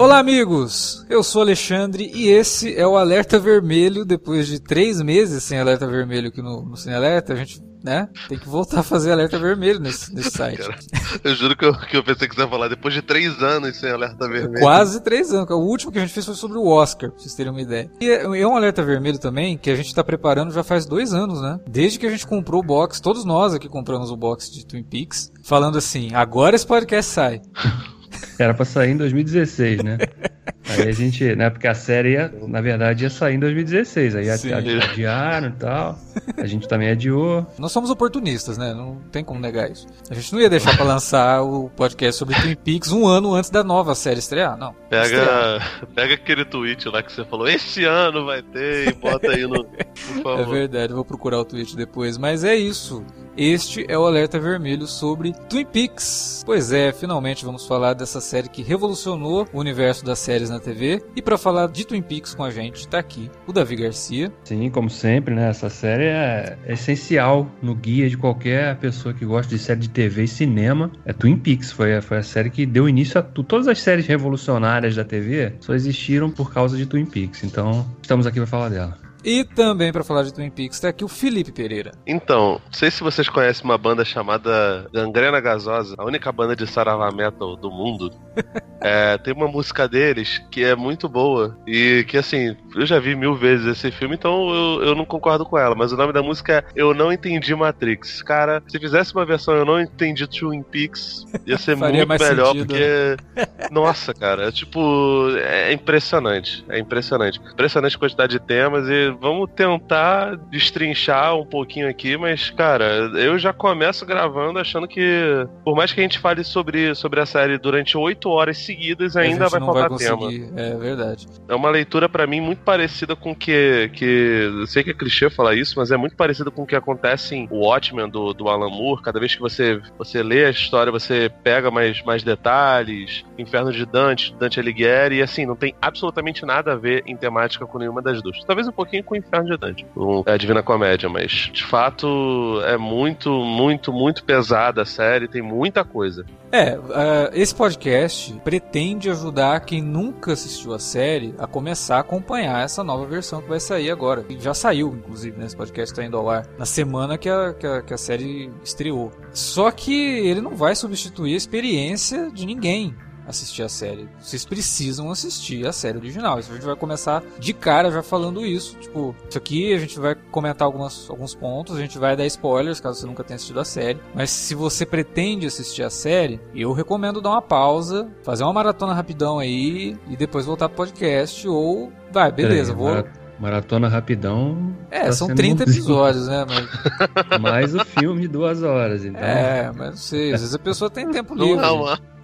Olá amigos, eu sou Alexandre e esse é o Alerta Vermelho. Depois de 3 meses sem Alerta Vermelho aqui no CineAlerta, a gente, né, tem que voltar a fazer Alerta Vermelho nesse site. Cara, eu juro que eu pensei que você ia falar depois de 3 anos sem Alerta Vermelho. Quase 3 anos, o último que a gente fez foi sobre o Oscar, pra vocês terem uma ideia. E é um Alerta Vermelho também que a gente tá preparando já faz 2 anos, né? Desde que a gente comprou o box, todos nós aqui compramos o box de Twin Peaks, falando assim, agora esse podcast sai. Era pra sair em 2016, né? Aí a gente, né, porque a série ia, na verdade, ia sair em 2016, aí adiaram e tal, a gente também adiou. Nós somos oportunistas, né, não tem como negar isso. A gente não ia deixar pra lançar o podcast sobre Twin Peaks 1 ano antes da nova série estrear, não. Pega aquele tweet lá que você falou, esse ano vai ter, e bota aí no... Por favor. É verdade, eu vou procurar o tweet depois, mas é isso. Este é o Alerta Vermelho sobre Twin Peaks. Pois é, finalmente vamos falar dessa série que revolucionou o universo das séries na TV. E para falar de Twin Peaks com a gente, tá aqui o Davi Garcia. Sim, como sempre, né? Essa série é essencial no guia de qualquer pessoa que gosta de série de TV e cinema. É Twin Peaks, foi a série que deu início a todas as séries revolucionárias da TV só existiram por causa de Twin Peaks. Então, estamos aqui para falar dela. E também pra falar de Twin Peaks, tá aqui o Felipe Pereira. Então, não sei se vocês conhecem uma banda chamada Gangrena Gasosa, a única banda de saravá metal do mundo. Tem uma música deles que é muito boa e que, assim, eu já vi 1000 vezes esse filme, então eu não concordo com ela, mas o nome da música é Eu Não Entendi Matrix. Cara, se fizesse uma versão Eu Não Entendi Twin Peaks, ia ser muito melhor, sentido, porque... Né? Nossa, cara, é impressionante, Impressionante a quantidade de temas e vamos tentar destrinchar um pouquinho aqui, mas, cara, eu já começo gravando achando que, por mais que a gente fale sobre a série durante 8 horas seguidas, ainda vai faltar tema. É verdade. É uma leitura, pra mim, muito parecida com que eu sei que é clichê falar isso, mas é muito parecida com o que acontece em Watchmen, do Alan Moore. Cada vez que você lê a história, você pega mais detalhes. Inferno de Dante Alighieri, e assim, não tem absolutamente nada a ver em temática com nenhuma das duas. Talvez um pouquinho com o Inferno de Dante, a Divina Comédia, mas de fato é muito, muito, muito pesada a série, tem muita coisa. Esse podcast pretende ajudar quem nunca assistiu a série a começar a acompanhar essa nova versão que vai sair agora. Já saiu, inclusive, né? Esse podcast está indo ao ar na semana que a série estreou. Só que ele não vai substituir a experiência de ninguém assistir a série. Vocês precisam assistir a série original. Isso a gente vai começar de cara já falando isso. Tipo, isso aqui a gente vai comentar alguns pontos, a gente vai dar spoilers caso você nunca tenha assistido a série. Mas se você pretende assistir a série, eu recomendo dar uma pausa, fazer uma maratona rapidão aí e depois voltar pro podcast ou... Vai, beleza, vou... Maratona rapidão... são 30 episódios, né? Mas... mais o filme de 2 horas, então... mas não sei, às vezes a pessoa tem tempo livre.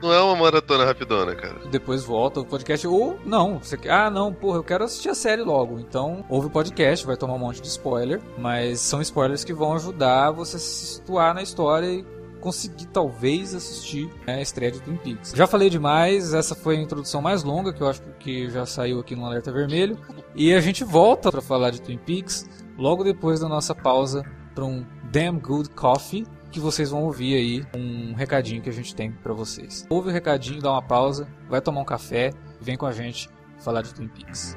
Não é uma maratona rapidona, cara. Depois volta o podcast, ou não. Você, eu quero assistir a série logo. Então, ouve o podcast, vai tomar um monte de spoiler, mas são spoilers que vão ajudar você a se situar na história e conseguir, talvez, assistir a estreia de Twin Peaks. Já falei demais, essa foi a introdução mais longa, que eu acho que já saiu aqui no Alerta Vermelho. E a gente volta pra falar de Twin Peaks logo depois da nossa pausa pra um Damn Good Coffee, que vocês vão ouvir aí um recadinho que a gente tem pra vocês. Ouve o recadinho, dá uma pausa, vai tomar um café, vem com a gente falar de Twin Peaks.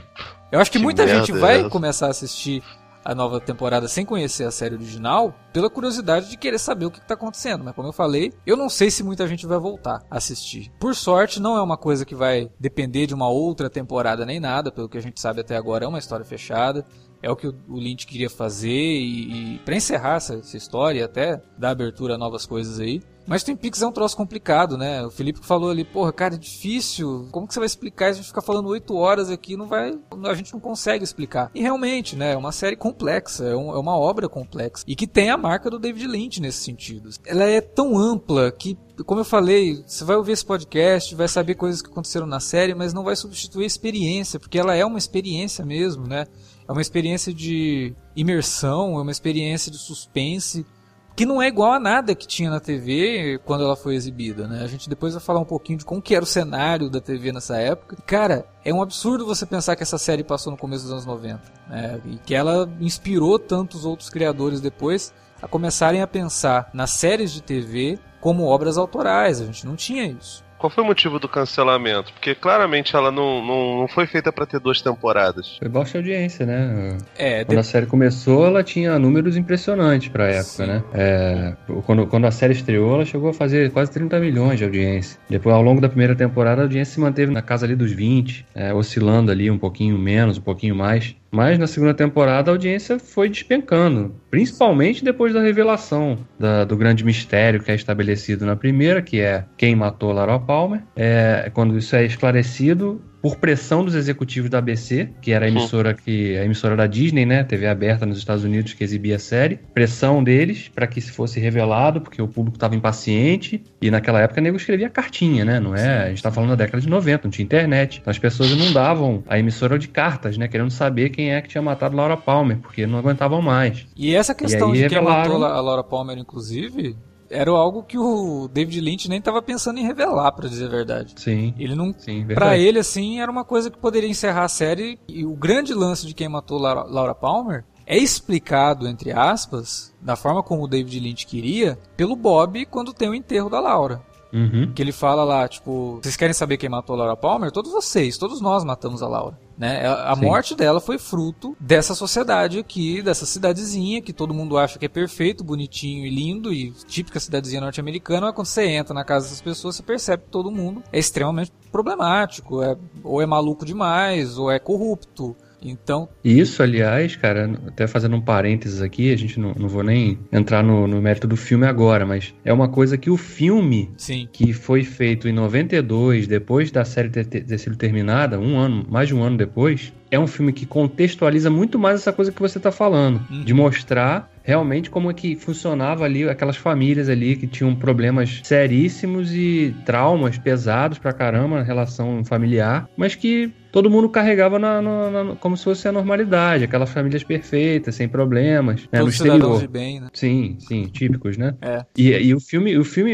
Eu acho que muita gente vai começar a assistir a nova temporada sem conhecer a série original pela curiosidade de querer saber o que tá acontecendo. Mas como eu falei, eu não sei se muita gente vai voltar a assistir. Por sorte, não é uma coisa que vai depender de uma outra temporada nem nada. Pelo que a gente sabe até agora, é uma história fechada. É o que o Lynch queria fazer e pra encerrar essa história e até dar abertura a novas coisas aí. Mas Twin Peaks é um troço complicado, né? O Felipe falou ali, porra, cara, é difícil. Como que você vai explicar isso? A gente fica falando 8 horas aqui, a gente não consegue explicar. E realmente, né? É uma série complexa, é uma obra complexa. E que tem a marca do David Lynch nesse sentido. Ela é tão ampla que, como eu falei, você vai ouvir esse podcast, vai saber coisas que aconteceram na série, mas não vai substituir a experiência, porque ela é uma experiência mesmo, né? É uma experiência de imersão, é uma experiência de suspense, que não é igual a nada que tinha na TV quando ela foi exibida, né? A gente depois vai falar um pouquinho de como que era o cenário da TV nessa época. Cara, é um absurdo você pensar que essa série passou no começo dos anos 90, né? E que ela inspirou tantos outros criadores depois a começarem a pensar nas séries de TV como obras autorais. A gente não tinha isso. Qual foi o motivo do cancelamento? Porque claramente ela não foi feita pra ter 2 temporadas. Foi baixa audiência, né? Quando a série começou, ela tinha números impressionantes pra época, sim, né? Quando a série estreou, ela chegou a fazer quase 30 milhões de audiência. Depois, ao longo da primeira temporada, a audiência se manteve na casa ali dos 20, oscilando ali um pouquinho menos, um pouquinho mais. Mas na segunda temporada a audiência foi despencando, principalmente depois da revelação do grande mistério que é estabelecido na primeira, que é quem matou Lara Palmer. Quando isso é esclarecido por pressão dos executivos da ABC, que era a emissora da Disney, né, TV aberta nos Estados Unidos, que exibia a série, pressão deles para que se fosse revelado, porque o público estava impaciente, e naquela época o nego escrevia cartinha, né, não é, a gente tá falando da década de 90, não tinha internet, então as pessoas inundavam a emissora de cartas, né, querendo saber quem é que tinha matado Laura Palmer, porque não aguentavam mais. E essa questão de quem matou a Laura Palmer, inclusive, era algo que o David Lynch nem estava pensando em revelar, pra dizer a verdade. Sim. Ele não, sim, verdade. Pra ele, assim, era uma coisa que poderia encerrar a série. E o grande lance de quem matou Laura Palmer é explicado, entre aspas, da forma como o David Lynch queria, pelo Bob quando tem o enterro da Laura. Uhum. Que ele fala lá, tipo, vocês querem saber quem matou a Laura Palmer? Todos nós matamos a Laura, né? A sim, morte dela foi fruto dessa sociedade aqui, dessa cidadezinha que todo mundo acha que é perfeito, bonitinho e lindo, e típica cidadezinha norte-americana. Mas quando você entra na casa dessas pessoas, você percebe que todo mundo é extremamente problemático, ou é maluco demais, ou é corrupto. Então... Isso, aliás, cara, até fazendo um parênteses aqui, a gente não vou nem entrar no mérito do filme agora, mas é uma coisa que o filme, sim, que foi feito em 92, depois da série ter sido terminada, mais de um ano depois, é um filme que contextualiza muito mais essa coisa que você tá falando, de mostrar realmente como é que funcionava ali aquelas famílias ali que tinham problemas seríssimos e traumas pesados pra caramba na relação familiar, mas que todo mundo carregava como se fosse a normalidade, aquelas famílias perfeitas, sem problemas, né, no exterior. De bem, né? Sim, sim, típicos, né? É. E o filme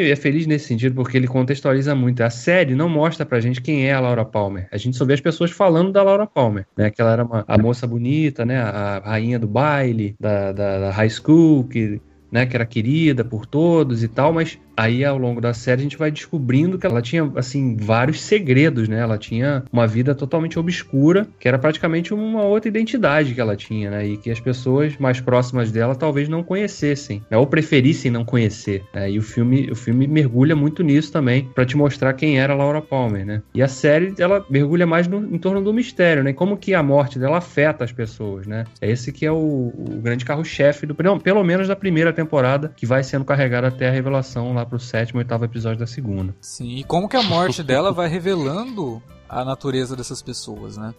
é feliz nesse sentido porque ele contextualiza muito. A série não mostra pra gente quem é a Laura Palmer. A gente só vê as pessoas falando da Laura Palmer, né? Que ela era a moça bonita, né? A rainha do baile, da high school, que era querida por todos e tal, mas aí ao longo da série a gente vai descobrindo que ela tinha, assim, vários segredos, né? Ela tinha uma vida totalmente obscura, que era praticamente uma outra identidade que ela tinha, né? E que as pessoas mais próximas dela talvez não conhecessem, né? Ou preferissem não conhecer, né? E o filme mergulha muito nisso também, pra te mostrar quem era a Laura Palmer, né? E a série, ela mergulha mais em torno do mistério, né? Como que a morte dela afeta as pessoas, né? Esse que é o grande carro-chefe, pelo menos da primeira temporada, que vai sendo carregada até a revelação lá pro 7º e 8º episódio da segunda. Sim, e como que a morte dela vai revelando a natureza dessas pessoas, né?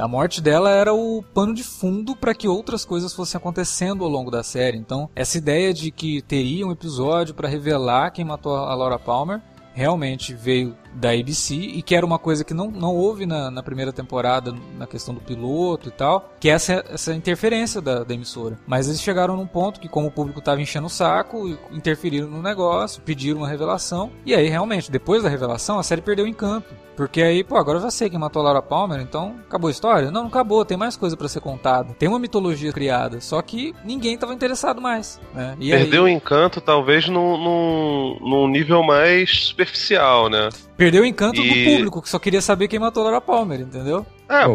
A morte dela era o pano de fundo para que outras coisas fossem acontecendo ao longo da série. Então, essa ideia de que teria um episódio para revelar quem matou a Laura Palmer realmente veio da ABC, e que era uma coisa que não houve na primeira temporada, na questão do piloto e tal, que é essa interferência da emissora. Mas eles chegaram num ponto que, como o público estava enchendo o saco, interferiram no negócio, pediram uma revelação, e aí realmente, depois da revelação, a série perdeu o encanto. Porque aí, agora eu já sei quem matou a Laura Palmer, então acabou a história? Não, não acabou, tem mais coisa pra ser contada. Tem uma mitologia criada, só que ninguém tava interessado mais, né? E perdeu o encanto, talvez, num nível mais superficial, né? Perdeu o encanto do público, que só queria saber quem matou a Laura Palmer, entendeu?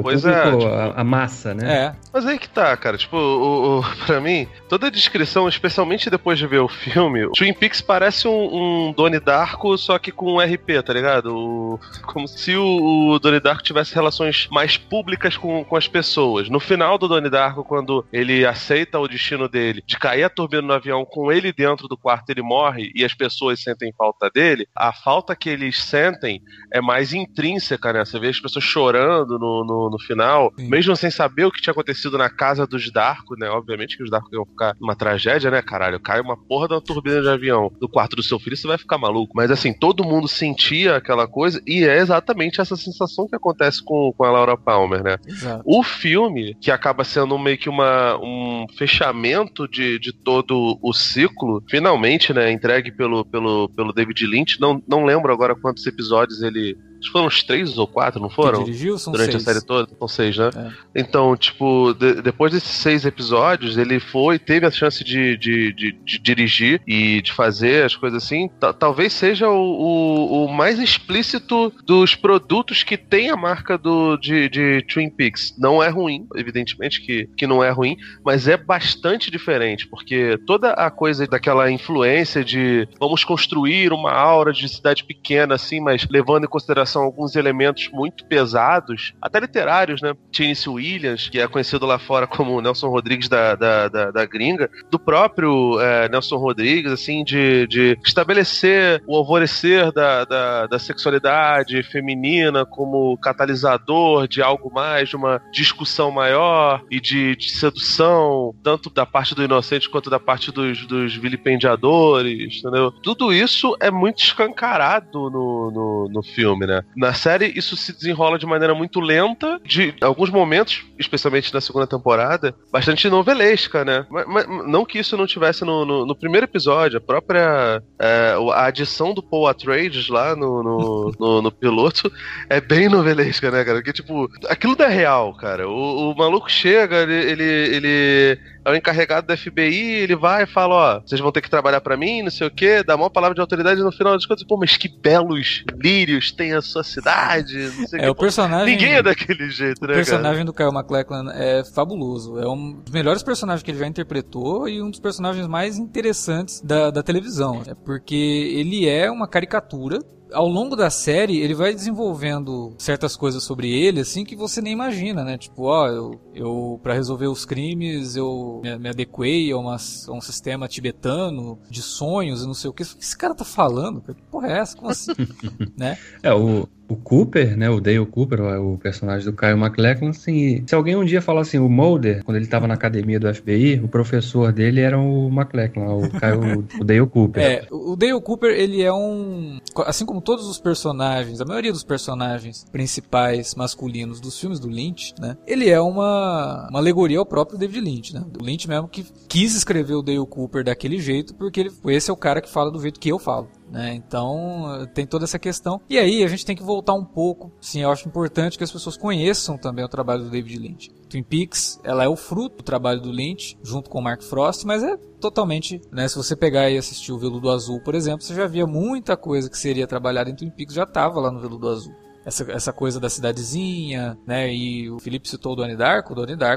Pois é. Tipo, a massa, né? É. Mas aí que tá, cara. Tipo, pra mim, toda a descrição, especialmente depois de ver o filme, o Twin Peaks parece um Donnie Darko, só que com um RP, tá ligado? Como se o Donnie Darko tivesse relações mais públicas com as pessoas. No final do Donnie Darko, quando ele aceita o destino dele de cair a turbina no avião com ele dentro do quarto, ele morre e as pessoas sentem falta dele, a falta que eles sentem é mais intrínseca, né? Você vê as pessoas chorando no final, sim, mesmo sem saber o que tinha acontecido na casa dos Darko, né? Obviamente que os Darko iam ficar numa tragédia, né, caralho? Cai uma porra de uma turbina de avião do quarto do seu filho, você vai ficar maluco. Mas assim, todo mundo sentia aquela coisa, e é exatamente essa sensação que acontece com a Laura Palmer, né? Exato. O filme, que acaba sendo meio que um fechamento de todo o ciclo, finalmente, né, entregue pelo David Lynch, não lembro agora quantos episódios ele... Foram uns 3 ou 4, não foram? Quem dirigiu, são durante 6. A série toda? São 6, né? É. Então, tipo, depois desses 6 episódios, ele teve a chance de dirigir e de fazer as coisas assim. Talvez seja o mais explícito dos produtos que tem a marca de Twin Peaks. Não é ruim, evidentemente que não é ruim, mas é bastante diferente, porque toda a coisa daquela influência de vamos construir uma aura de cidade pequena, assim, mas levando em consideração alguns elementos muito pesados, até literários, né? Tennessee Williams, que é conhecido lá fora como Nelson Rodrigues da gringa, do próprio Nelson Rodrigues, assim, de estabelecer o alvorecer da sexualidade feminina como catalisador de algo mais, de uma discussão maior e de sedução, tanto da parte do inocente quanto da parte dos vilipendiadores, entendeu? Tudo isso é muito escancarado no filme, né? Na série, isso se desenrola de maneira muito lenta, de alguns momentos, especialmente na segunda temporada, bastante novelesca, né? Mas não que isso não tivesse no primeiro episódio, a própria a adição do Paul Atreides lá no piloto é bem novelesca, né, cara? Porque, tipo, aquilo da real, cara. O maluco chega, ele é o encarregado da FBI, ele vai e fala, ó, vocês vão ter que trabalhar pra mim, não sei o quê, dá uma palavra de autoridade, e no final das contas, pô, mas que belos lírios tem a sua cidade, não sei o quê. O personagem... Ninguém é daquele jeito, né, cara? O personagem do Kyle MacLachlan é fabuloso, é um dos melhores personagens que ele já interpretou e um dos personagens mais interessantes da televisão, é porque ele é uma caricatura. Ao longo da série, ele vai desenvolvendo certas coisas sobre ele, assim, que você nem imagina, né? Tipo, eu pra resolver os crimes, eu me adequei a um sistema tibetano de sonhos e não sei o que. O que esse cara tá falando? Que porra é essa? Como assim? Né? o Cooper, né, o Dale Cooper, o personagem do Kyle MacLachlan, assim, se alguém um dia falar assim, o Mulder, quando ele estava na academia do FBI, o professor dele era o MacLachlan, o Dale Cooper. É, o Dale Cooper, ele é um... Assim como todos os personagens, a maioria dos personagens principais masculinos dos filmes do Lynch, né, ele é uma alegoria ao próprio David Lynch, né? O Lynch mesmo que quis escrever o Dale Cooper daquele jeito, porque esse é o cara que fala do jeito que eu falo. Né? Então tem toda essa questão. E aí a gente tem que voltar um pouco. Sim, eu acho importante que as pessoas conheçam também o trabalho do David Lynch. Twin Peaks, ela é o fruto do trabalho do Lynch junto com o Mark Frost, mas é totalmente, né, se você pegar e assistir o Veludo Azul, por exemplo, você já via muita coisa que seria trabalhada em Twin Peaks, já estava lá no Veludo Azul. Essa coisa da cidadezinha, né? E o Felipe citou o Donnie Darko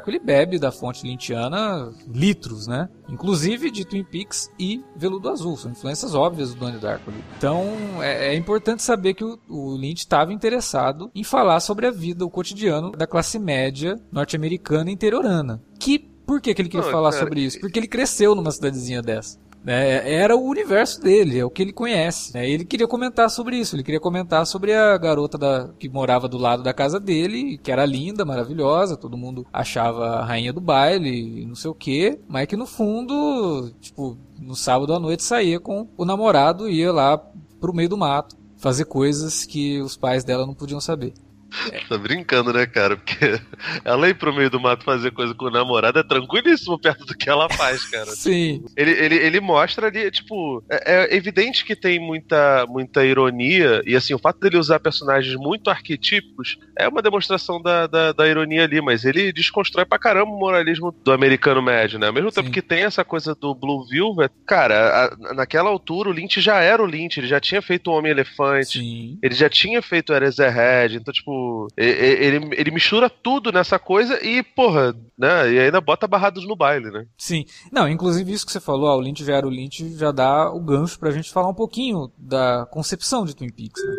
ele bebe da fonte lynchiana litros, né? Inclusive de Twin Peaks e Veludo Azul, são influências óbvias do Donnie Darko ali. Então é importante saber que o Lynch estava interessado em falar sobre a vida, o cotidiano da classe média norte-americana interiorana. Por que ele queria falar sobre isso? Porque ele cresceu numa cidadezinha dessa. Era o universo dele, é o que ele conhece, né? Ele queria comentar sobre isso, ele queria comentar sobre a garota que morava do lado da casa dele, que era linda, maravilhosa, todo mundo achava a rainha do baile, não sei o que, mas que no fundo, tipo, no sábado à noite saía com o namorado e ia lá pro meio do mato fazer coisas que os pais dela não podiam saber. Tá brincando, né, cara? Porque ela ir pro meio do mato fazer coisa com o namorado é tranquilíssimo perto do que ela faz, cara. Sim. Ele mostra ali, tipo... É evidente que tem muita ironia, e assim, o fato dele usar personagens muito arquetípicos é uma demonstração da ironia ali, mas ele desconstrói pra caramba o moralismo do americano médio, né? Ao mesmo tempo que tem essa coisa do Blue Velvet, cara, naquela altura o Lynch já era o Lynch, ele já tinha feito o Homem-Elefante, ele já tinha feito Eraserhead, então, tipo, ele mistura tudo nessa coisa e, porra, né? E ainda bota Barrados no Baile, né? Sim. Não, inclusive isso que você falou, o Lynch já era o Lynch, já dá o gancho pra gente falar um pouquinho da concepção de Twin Peaks, né?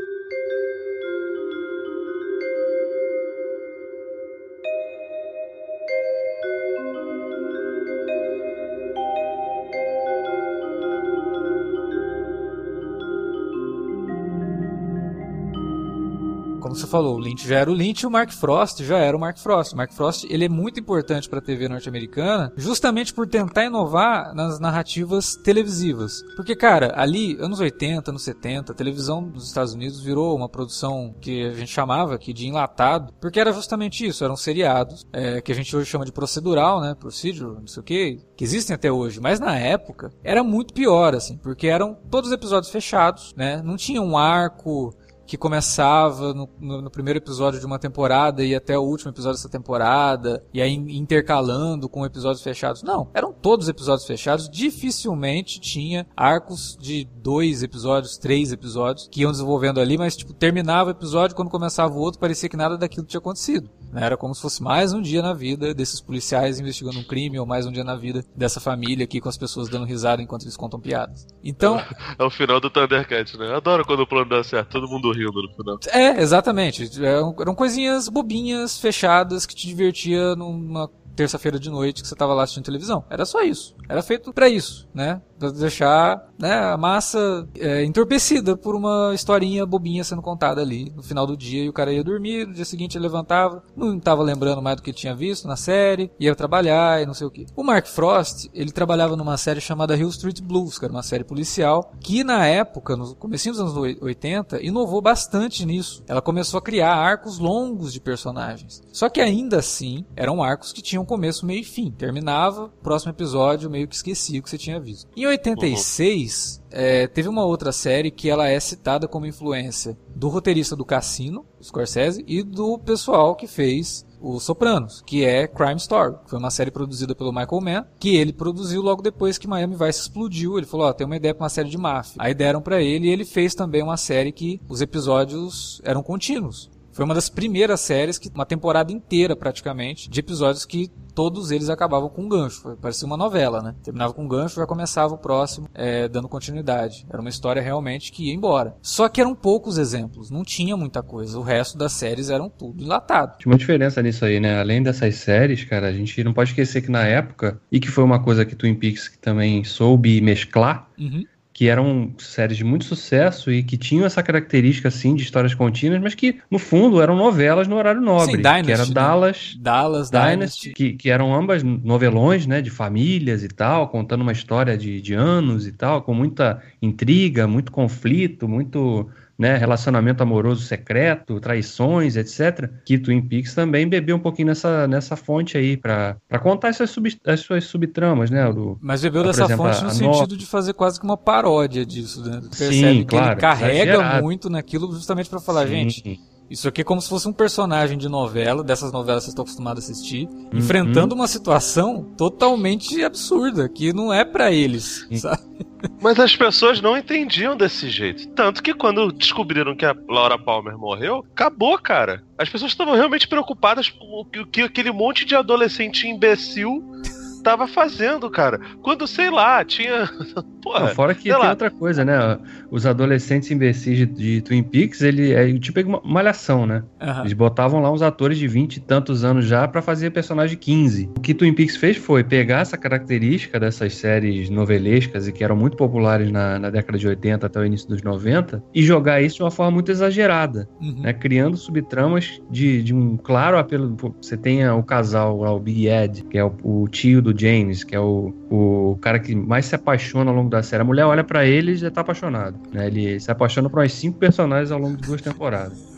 Como você falou, o Lynch já era o Lynch e o Mark Frost já era o Mark Frost. O Mark Frost, ele é muito importante para a TV norte-americana justamente por tentar inovar nas narrativas televisivas. Porque, cara, ali, anos 80, anos 70, a televisão dos Estados Unidos virou uma produção que a gente chamava aqui de enlatado, porque era justamente isso, eram seriados, que a gente hoje chama de procedural, né, procedural, não sei o que existem até hoje, mas na época era muito pior, assim, porque eram todos os episódios fechados, né, não tinha um arco que começava no primeiro episódio de uma temporada e até o último episódio dessa temporada, e aí intercalando com episódios fechados. Não, eram todos episódios fechados, dificilmente tinha arcos de 2 episódios, 3 episódios, que iam desenvolvendo ali, mas tipo, terminava o episódio, quando começava o outro, parecia que nada daquilo tinha acontecido. Era como se fosse mais um dia na vida desses policiais investigando um crime, ou mais um dia na vida dessa família aqui com as pessoas dando risada enquanto eles contam piadas. Então... É o final do Thundercats, né? Eu adoro quando o plano dá certo, todo mundo rindo no final. É, exatamente. Eram coisinhas bobinhas, fechadas, que te divertia numa terça-feira de noite que você tava lá assistindo televisão. Era só isso. Era feito pra isso, né? Pra deixar, né, a massa entorpecida por uma historinha bobinha sendo contada ali no final do dia, e o cara ia dormir, no dia seguinte ele levantava, não tava lembrando mais do que ele tinha visto na série, ia trabalhar e não sei o que. O Mark Frost, ele trabalhava numa série chamada Hill Street Blues, que era uma série policial, que na época, no comecinho dos anos 80, inovou bastante nisso. Ela começou a criar arcos longos de personagens. Só que ainda assim, eram arcos que tinham começo, meio e fim. Terminava, próximo episódio, meio que esquecia o que você tinha visto. Em 86, teve uma outra série que ela é citada como influência do roteirista do Cassino, Scorsese, e do pessoal que fez o Sopranos, que é Crime Story, que foi uma série produzida pelo Michael Mann, que ele produziu logo depois que Miami Vice explodiu. Ele falou, tem uma ideia pra uma série de máfia. Aí deram pra ele, e ele fez também uma série que os episódios eram contínuos. Foi uma das primeiras séries, que uma temporada inteira praticamente, de episódios que todos eles acabavam com um gancho. Parecia uma novela, né? Terminava com um gancho, já começava o próximo, dando continuidade. Era uma história realmente que ia embora. Só que eram poucos exemplos, não tinha muita coisa. O resto das séries eram tudo enlatado. Tinha uma diferença nisso aí, né? Além dessas séries, cara, a gente não pode esquecer que na época, e que foi uma coisa que Twin Peaks também soube mesclar, que eram séries de muito sucesso e que tinham essa característica, assim, de histórias contínuas, mas que, no fundo, eram novelas no horário nobre. Sim, Dynasty, que era Dallas, né? Dynasty. Que eram ambas novelões, né, de famílias e tal, contando uma história de anos e tal, com muita intriga, muito conflito, muito... né, relacionamento amoroso secreto, traições, etc. Que Twin Peaks também bebeu um pouquinho nessa fonte aí para contar as suas subtramas, né? Mas bebeu dessa fonte no sentido de fazer quase que uma paródia disso, né? Percebe que claro, ele carrega exagerado muito naquilo justamente para falar, gente, isso aqui é como se fosse um personagem de novela, dessas novelas que vocês estão acostumados a assistir, enfrentando uma situação totalmente absurda, que não é pra eles, sabe? Mas as pessoas não entendiam desse jeito. Tanto que quando descobriram que a Laura Palmer morreu, acabou, cara. As pessoas estavam realmente preocupadas com o que aquele monte de adolescente imbecil tava fazendo, cara. Quando, sei lá, tinha... Porra, não, fora que tem lá outra coisa, né? Os adolescentes imbecis de Twin Peaks, ele é tipo uma malhação, né? Uhum. Eles botavam lá uns atores de 20 e tantos anos já pra fazer personagem de 15. O que Twin Peaks fez foi pegar essa característica dessas séries novelescas e que eram muito populares na década de 80 até o início dos 90 e jogar isso de uma forma muito exagerada, né? Criando subtramas de um claro apelo. Você tem o casal lá, o Big Ed, que é o tio do James, que é o cara que mais se apaixona ao longo da série. A mulher olha pra ele e já tá apaixonado, né? Ele se apaixona por uns 5 personagens ao longo de 2 temporadas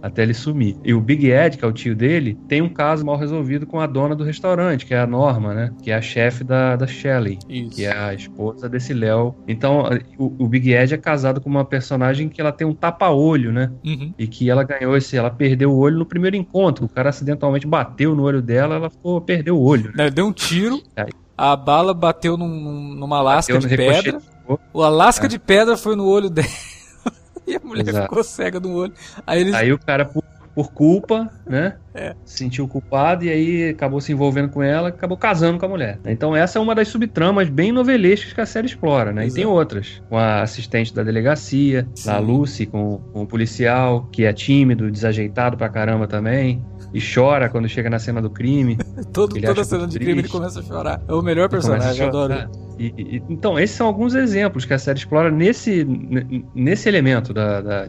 até ele sumir. E o Big Ed, que é o tio dele, tem um caso mal resolvido com a dona do restaurante, que é a Norma, né? Que é a chefe da Shelley. Isso. Que é a esposa desse Léo. Então, o Big Ed é casado com uma personagem que ela tem um tapa-olho, né? Uhum. E que ela ganhou ela perdeu o olho no primeiro encontro. O cara acidentalmente bateu no olho dela, ela perdeu o olho, né? Deu um tiro, a bala bateu numa lasca de pedra. A lasca de pedra foi no olho dela. E a mulher ficou cega do olho. Aí o cara, por culpa, né? Se sentiu culpado e aí acabou se envolvendo com ela, acabou casando com a mulher. Então essa é uma das subtramas bem novelescas que a série explora, né? Exato. E tem outras, com a assistente da delegacia, a Lucy, com o policial, que é tímido, desajeitado pra caramba também. E chora quando chega na cena do crime. Toda cena de crime ele começa a chorar. É o melhor personagem, eu adoro. Então, esses são alguns exemplos que a série explora nesse elemento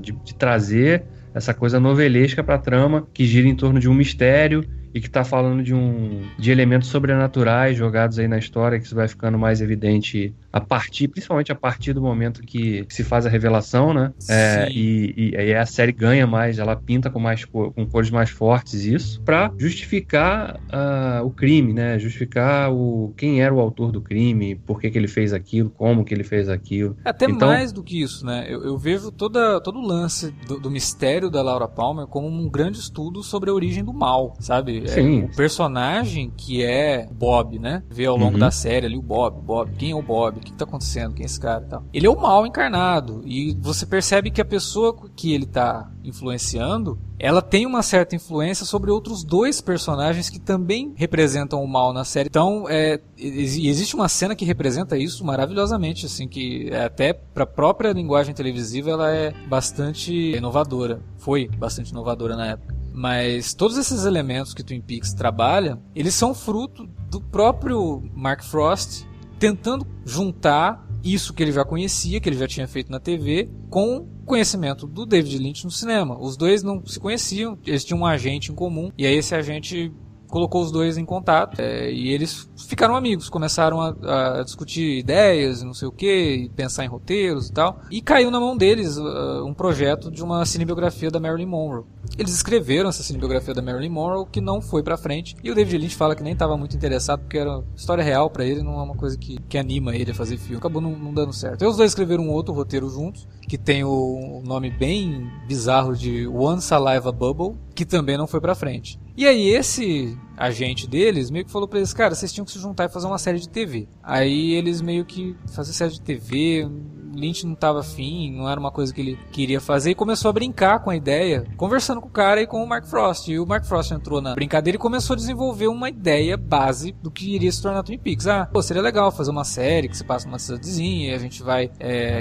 de trazer essa coisa novelesca pra trama, que gira em torno de um mistério e que tá falando de elementos sobrenaturais jogados aí na história, que isso vai ficando mais evidente principalmente a partir do momento que se faz a revelação, né? E aí a série ganha mais, ela pinta com cores mais fortes isso, pra justificar o crime, né? Justificar quem era o autor do crime, por que ele fez aquilo, como que ele fez aquilo. Até então, mais do que isso, né? Eu vejo todo o lance do mistério da Laura Palmer como um grande estudo sobre a origem do mal, sabe? Sim. O personagem que é Bob, né? Vê ao longo da série ali o Bob, quem é o Bob? O que tá acontecendo? Quem é esse cara e tal? Ele é o mal encarnado. E você percebe que a pessoa que ele tá influenciando, ela tem uma certa influência sobre outros 2 personagens que também representam o mal na série. Então, existe uma cena que representa isso maravilhosamente, assim, que até pra própria linguagem televisiva ela é bastante inovadora. Foi bastante inovadora na época. Mas todos esses elementos que Twin Peaks trabalha, eles são fruto do próprio Mark Frost tentando juntar isso que ele já conhecia, que ele já tinha feito na TV, com o conhecimento do David Lynch no cinema. Os 2 não se conheciam, eles tinham um agente em comum, e aí esse agente colocou os 2 em contato, e eles ficaram amigos, começaram a discutir ideias, não sei o que, pensar em roteiros e tal, e caiu na mão deles um projeto de uma cinebiografia da Marilyn Monroe. Eles escreveram essa cinebiografia da Marilyn Monroe, que não foi pra frente, e o David Lynch fala que nem estava muito interessado, porque era história real pra ele, não é uma coisa que anima ele a fazer filme. Acabou não dando certo. E os 2 escreveram um outro roteiro juntos, que tem o nome bem bizarro de One Saliva Bubble, que também não foi pra frente. E aí esse agente deles meio que falou pra eles, cara, vocês tinham que se juntar e fazer uma série de TV. Aí eles meio que faziam série de TV, Lynch não tava afim, não era uma coisa que ele queria fazer, e começou a brincar com a ideia, conversando com o cara e com o Mark Frost. E o Mark Frost entrou na brincadeira e começou a desenvolver uma ideia base do que iria se tornar Twin Peaks. Seria legal fazer uma série que se passa numa cidadezinha, e a gente vai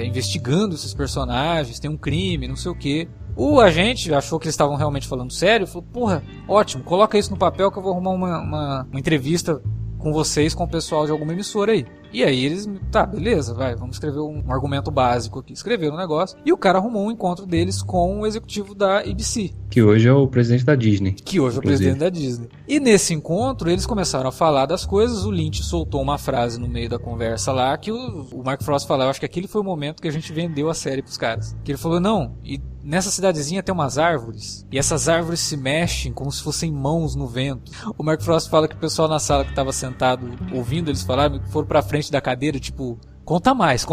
investigando esses personagens, tem um crime, não sei o quê. O agente achou que eles estavam realmente falando sério, falou, porra, ótimo, coloca isso no papel que eu vou arrumar uma entrevista com vocês, com o pessoal de alguma emissora aí. E aí eles, tá, beleza, vai, vamos escrever um argumento básico aqui. Escreveram um negócio e o cara arrumou um encontro deles com o executivo da ABC. Que hoje é o presidente da Disney. Que hoje inclusive. É o presidente da Disney. E nesse encontro eles começaram a falar das coisas, o Lynch soltou uma frase no meio da conversa lá que o Mark Frost falou, eu acho que aquele foi o momento que a gente vendeu a série pros caras. Que ele falou, não, e nessa cidadezinha tem umas árvores, e essas árvores se mexem como se fossem mãos no vento. O Mark Frost fala que o pessoal na sala que tava sentado ouvindo eles falar, foram pra frente da cadeira, tipo, conta mais,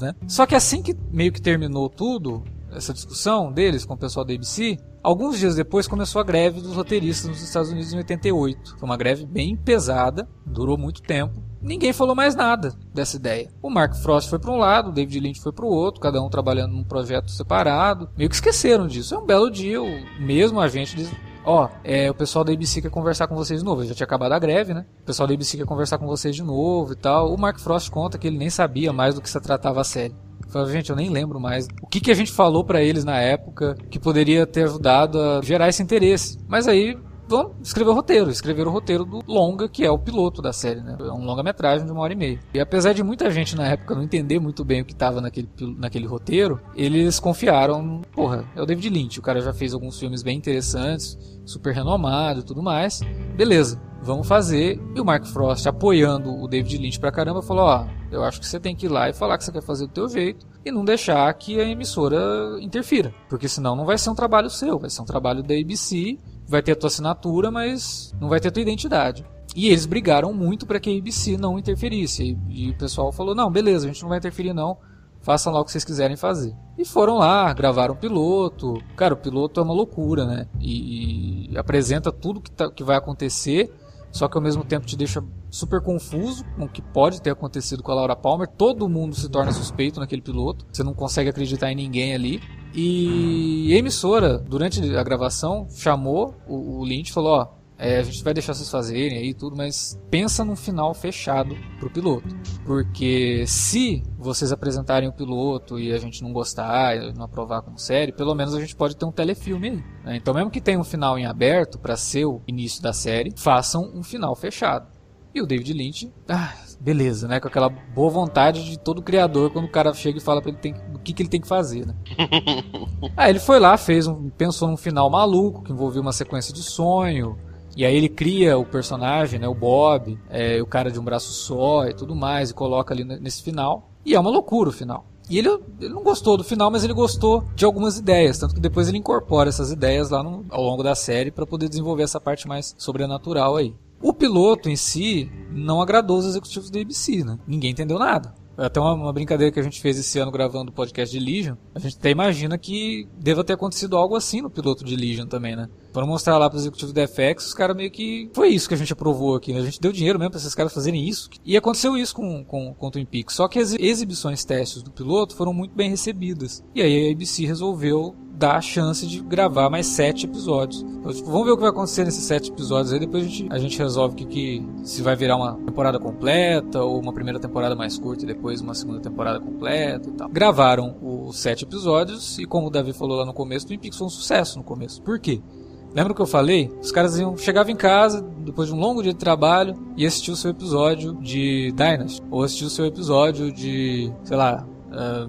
né? Só que assim que meio que terminou tudo, essa discussão deles com o pessoal da ABC, alguns dias depois começou a greve dos roteiristas nos Estados Unidos em 88. Foi uma greve bem pesada, durou muito tempo. Ninguém falou mais nada dessa ideia. O Mark Frost foi para um lado, o David Lynch foi para o outro, cada um trabalhando num projeto separado. Meio que esqueceram disso. É um belo dia, o mesmo agente diz... Ó, o pessoal da ABC quer conversar com vocês de novo. Eu já tinha acabado a greve, né? O pessoal da ABC quer conversar com vocês de novo e tal. O Mark Frost conta que ele nem sabia mais do que se tratava a série. Ele falou, gente, eu nem lembro mais o que a gente falou pra eles na época que poderia ter ajudado a gerar esse interesse. Mas aí... Vão escrever o roteiro. Escreveram o roteiro do longa, que é o piloto da série, né? É um longa-metragem de 1h30. E apesar de muita gente na época não entender muito bem o que estava naquele roteiro, eles confiaram, porra, é o David Lynch. O cara já fez alguns filmes bem interessantes, super renomado e tudo mais. Beleza, vamos fazer. E o Mark Frost, apoiando o David Lynch pra caramba, falou, ó, eu acho que você tem que ir lá e falar que você quer fazer do teu jeito e não deixar que a emissora interfira. Porque senão não vai ser um trabalho seu, vai ser um trabalho da ABC... Vai ter a tua assinatura, mas não vai ter a tua identidade. E eles brigaram muito para que a ABC não interferisse. E o pessoal falou, não, beleza, a gente não vai interferir não. Façam lá o que vocês quiserem fazer. E foram lá, gravaram o piloto. Cara, o piloto é uma loucura, né? E apresenta tudo que vai acontecer. Só que ao mesmo tempo te deixa super confuso com o que pode ter acontecido com a Laura Palmer. Todo mundo se torna suspeito naquele piloto. Você não consegue acreditar em ninguém ali. E a emissora, durante a gravação, chamou o Lynch e falou, ó, a gente vai deixar vocês fazerem aí tudo, mas pensa num final fechado pro piloto. Porque se vocês apresentarem o piloto e a gente não gostar, não aprovar como série, pelo menos a gente pode ter um telefilme aí. Né? Então mesmo que tenha um final em aberto pra ser o início da série, façam um final fechado. E o David Lynch, beleza, né? Com aquela boa vontade de todo criador quando o cara chega e fala pra ele o que ele tem que fazer, né? Aí ele foi lá, pensou num final maluco, que envolvia uma sequência de sonho, e aí ele cria o personagem, né? O Bob, o cara de um braço só e tudo mais, e coloca ali nesse final. E é uma loucura o final. E ele não gostou do final, mas ele gostou de algumas ideias, tanto que depois ele incorpora essas ideias lá ao longo da série pra poder desenvolver essa parte mais sobrenatural aí. O piloto em si não agradou os executivos da ABC, né? Ninguém entendeu nada. Até uma brincadeira que a gente fez esse ano gravando o podcast de Legion, a gente até imagina que deva ter acontecido algo assim no piloto de Legion também, né? Para mostrar lá para os executivos da FX, os caras meio que... Foi isso que a gente aprovou aqui, né? A gente deu dinheiro mesmo para esses caras fazerem isso. E aconteceu isso com o Twin Peaks. Só que as exibições testes do piloto foram muito bem recebidas. E aí a ABC resolveu dar a chance de gravar mais 7 episódios. Então, tipo, vamos ver o que vai acontecer nesses 7 episódios aí, depois a gente resolve que se vai virar uma temporada completa, ou uma primeira temporada mais curta e depois uma segunda temporada completa e tal. Gravaram os 7 episódios e, como o Davi falou lá no começo, Twin Peaks foi um sucesso no começo. Por quê? Lembra que eu falei? Os caras chegavam em casa, depois de um longo dia de trabalho, e assistiam o seu episódio de Dynasty, ou assistiam o seu episódio de, sei lá,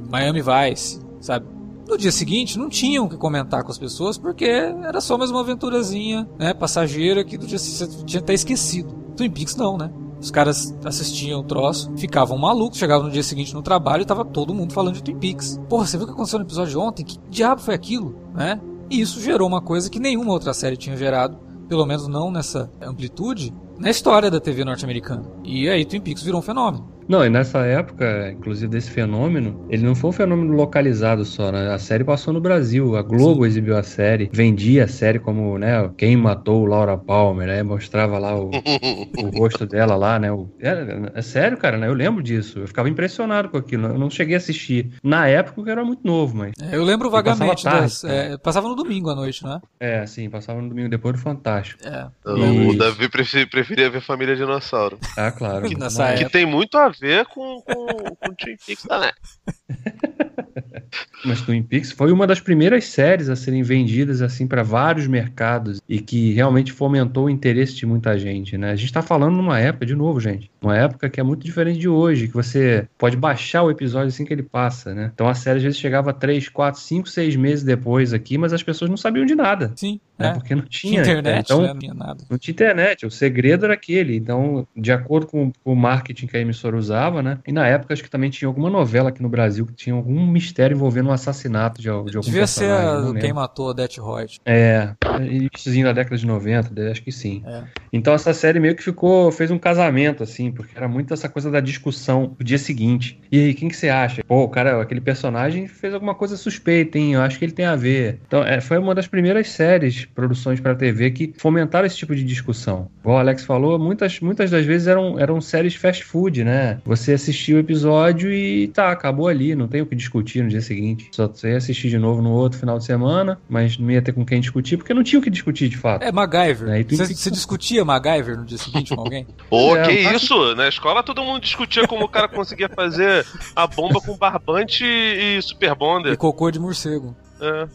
Miami Vice, sabe? No dia seguinte, não tinham o que comentar com as pessoas, porque era só mais uma aventurazinha, né, passageira, que do dia seguinte tinha até esquecido. Twin Peaks não, né? Os caras assistiam o troço, ficavam malucos, chegavam no dia seguinte no trabalho e tava todo mundo falando de Twin Peaks. Porra, você viu o que aconteceu no episódio de ontem? Que diabo foi aquilo, né? E isso gerou uma coisa que nenhuma outra série tinha gerado, pelo menos não nessa amplitude, na história da TV norte-americana. E aí Twin Peaks virou um fenômeno. Não, e nessa época, inclusive desse fenômeno, ele não foi um fenômeno localizado só, né? A série passou no Brasil, a Globo Sim. exibiu a série, vendia a série como, né, quem matou Laura Palmer, né? Mostrava lá o rosto dela lá, né? É sério, cara, né? Eu lembro disso, eu ficava impressionado com aquilo, eu não cheguei a assistir. Na época eu era muito novo, mas... eu lembro vagamente, passava tarde, passava no domingo à noite, né? É, sim, passava no domingo, depois do Fantástico. O Davi preferia ver Família Dinossauro. Ah, claro. Que tem muito a ver com o Twin Peaks, né? Mas Twin Peaks foi uma das primeiras séries a serem vendidas assim para vários mercados e que realmente fomentou o interesse de muita gente, né? A gente tá falando numa época, de novo, gente, uma época que é muito diferente de hoje, que você pode baixar o episódio assim que ele passa, né? Então a série às vezes chegava 3, 4, 5, 6 meses depois aqui, mas as pessoas não sabiam de nada. Sim. Né? É. Porque não tinha internet, então, né? Não tinha nada. Não tinha internet, o segredo era aquele. Então, de acordo com o marketing que a emissora usava, né? E na época acho que também tinha alguma novela aqui no Brasil que tinha algum mistério envolvendo um assassinato de algum personagem. Devia ser quem matou a Death Royd. É, iníciozinho da década de 90, acho que sim. É. Então essa série meio que fez um casamento, assim, porque era muito essa coisa da discussão do dia seguinte. E aí, quem que você acha? Pô, o cara, aquele personagem fez alguma coisa suspeita, hein? Eu acho que ele tem a ver. Então, foi uma das primeiras séries, produções para TV que fomentaram esse tipo de discussão. Igual o Alex falou, muitas das vezes eram séries fast food, né? Você assistia o episódio e tá, acabou ali, não tem o que discutir no dia seguinte. Só você ia assistir de novo no outro final de semana, mas não ia ter com quem discutir, porque não tinha o que discutir de fato. É MacGyver. Aí, você discutia MacGyver no dia seguinte com alguém? Pô, que isso? Na escola todo mundo discutia como o cara conseguia fazer a bomba com barbante e super bonder. E cocô de morcego. É.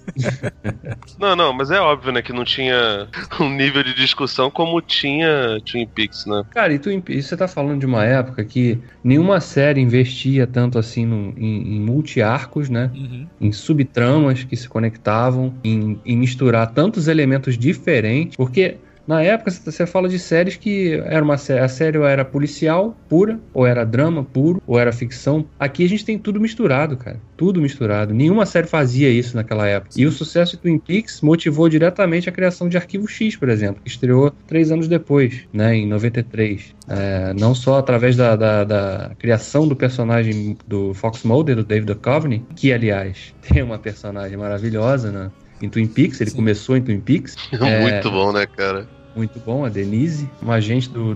Não, mas é óbvio, né, que não tinha um nível de discussão como tinha Twin Peaks, né? Cara, e Twin Peaks, você tá falando de uma época que nenhuma série investia tanto assim em multi-arcos, né? Uhum. Em subtramas que se conectavam, em misturar tantos elementos diferentes, porque... Na época, você fala de séries que a série ou era policial pura, ou era drama puro, ou era ficção. Aqui a gente tem tudo misturado, cara. Tudo misturado. Nenhuma série fazia isso naquela época. E o sucesso de Twin Peaks motivou diretamente a criação de Arquivo X, por exemplo, que estreou 3 anos depois, né, em 93. Não só através da criação do personagem do Fox Mulder, do David Duchovny, que, aliás, tem uma personagem maravilhosa, né? Em Twin Peaks, ele começou em Twin Peaks. Muito bom, né, cara? Muito bom, a Denise, um agente do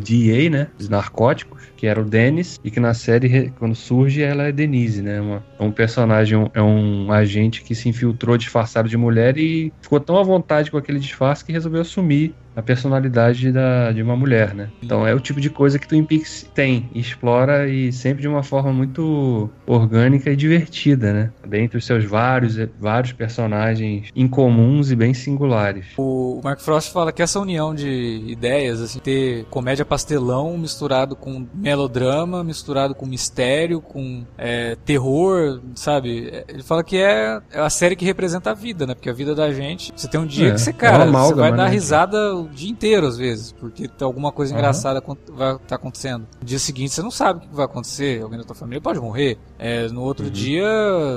DEA, né, dos narcóticos, que era o Dennis, e que na série, quando surge, ela é Denise, né, um personagem, é um agente que se infiltrou disfarçado de mulher e ficou tão à vontade com aquele disfarce que resolveu assumir a personalidade de uma mulher, né? Então é o tipo de coisa que Twin Peaks tem, explora, e sempre de uma forma muito orgânica e divertida, né? Dentre os seus vários personagens incomuns e bem singulares. O Mark Frost fala que essa união de ideias, assim, ter comédia pastelão misturado com melodrama, misturado com mistério, com terror, sabe? Ele fala que é a série que representa a vida, né? Porque a vida da gente, você tem um dia que você, cara, você vai dar risada o dia inteiro, às vezes, porque tem alguma coisa engraçada vai tá acontecendo. No dia seguinte, você não sabe o que vai acontecer. Alguém da tua família pode morrer. No outro dia,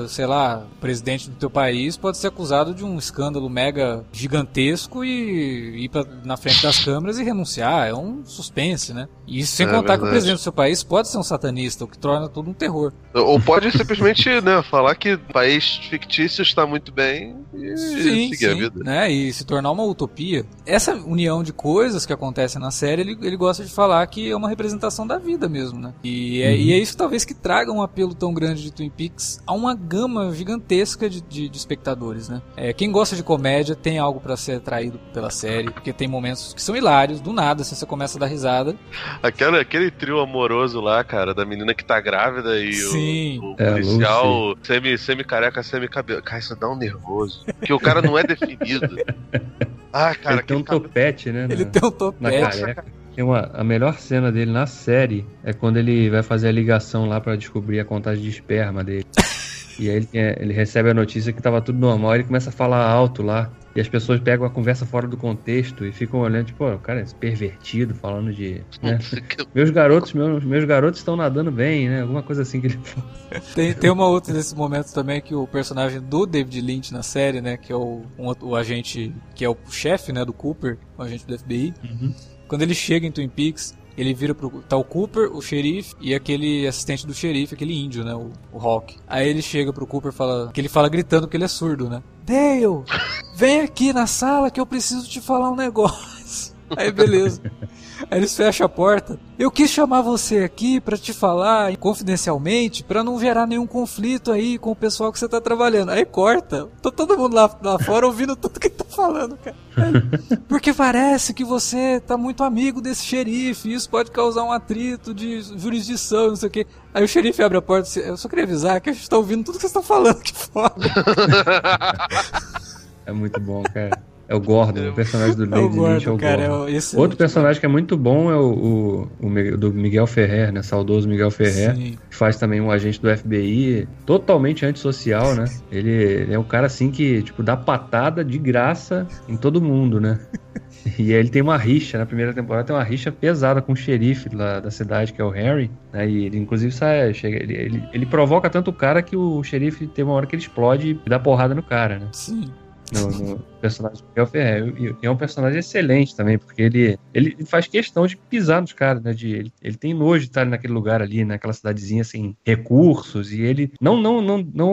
sei lá, o presidente do teu país pode ser acusado de um escândalo mega gigantesco e ir na frente das câmeras e renunciar. É um suspense, né? E isso sem contar que o presidente do seu país pode ser um satanista, o que torna tudo um terror. Ou pode simplesmente, né, falar que o país fictício está muito bem e seguir a vida. Né? E se tornar uma utopia. Essa união de coisas que acontece na série, ele gosta de falar que é uma representação da vida mesmo, né? E é isso talvez que traga um apelo tão grande de Twin Peaks a uma gama gigantesca de espectadores, né? Quem gosta de comédia tem algo pra ser atraído pela série, porque tem momentos que são hilários, do nada, assim, você começa a dar risada. Aquele trio amoroso lá, cara, da menina que tá grávida e o policial semi-careca, semi-cabelo. Cara, isso dá um nervoso, porque o cara não é definido. Ah, cara, ele tem um topete, né? Ele tem um topete. Na careca. A melhor cena dele na série é quando ele vai fazer a ligação lá pra descobrir a contagem de esperma dele. E aí ele recebe a notícia que tava tudo normal e ele começa a falar alto lá. E as pessoas pegam a conversa fora do contexto e ficam olhando, tipo, o cara é pervertido, falando de... Né? meus garotos estão nadando bem, né? Alguma coisa assim que ele fala. Tem uma outra desse momento também que o personagem do David Lynch na série, né? Que é o agente, que é o chefe, né? Do Cooper, o agente do FBI. Uhum. Quando ele chega em Twin Peaks, ele vira pro... Tá o Cooper, o xerife e aquele assistente do xerife, aquele índio, né? O Hawk. Aí ele chega pro Cooper e fala... Que ele fala gritando porque ele é surdo, né? Dale, vem aqui na sala que eu preciso te falar um negócio. Aí beleza. Aí eles fecham a porta. Eu quis chamar você aqui pra te falar confidencialmente, pra não gerar nenhum conflito aí com o pessoal que você tá trabalhando. Aí corta. Tô todo mundo lá fora ouvindo tudo que ele tá falando, cara. Aí, porque parece que você tá muito amigo desse xerife, isso pode causar um atrito de jurisdição, não sei o quê. Aí o xerife abre a porta e diz, eu só queria avisar que a gente tá ouvindo tudo que vocês estão falando aqui fora. É muito bom, cara. É o Gordon, o personagem do David Lynch, é o Gordon. Cara, outro personagem que é muito bom é o do Miguel Ferrer, né? Saudoso Miguel Ferrer, sim, que faz também um agente do FBI, totalmente antissocial, né? Ele é um cara assim que, tipo, dá patada de graça em todo mundo, né? E aí ele tem uma rixa, na primeira temporada tem uma rixa pesada com o xerife da cidade, que é o Harry, né? E ele inclusive sai, ele provoca tanto o cara que o xerife tem uma hora que ele explode e dá porrada no cara, né? Sim. No personagem do Miguel Ferrer. É um personagem excelente também, porque ele faz questão de pisar nos caras, né? Ele tem nojo de estar naquele lugar ali, naquela cidadezinha sem recursos, e ele não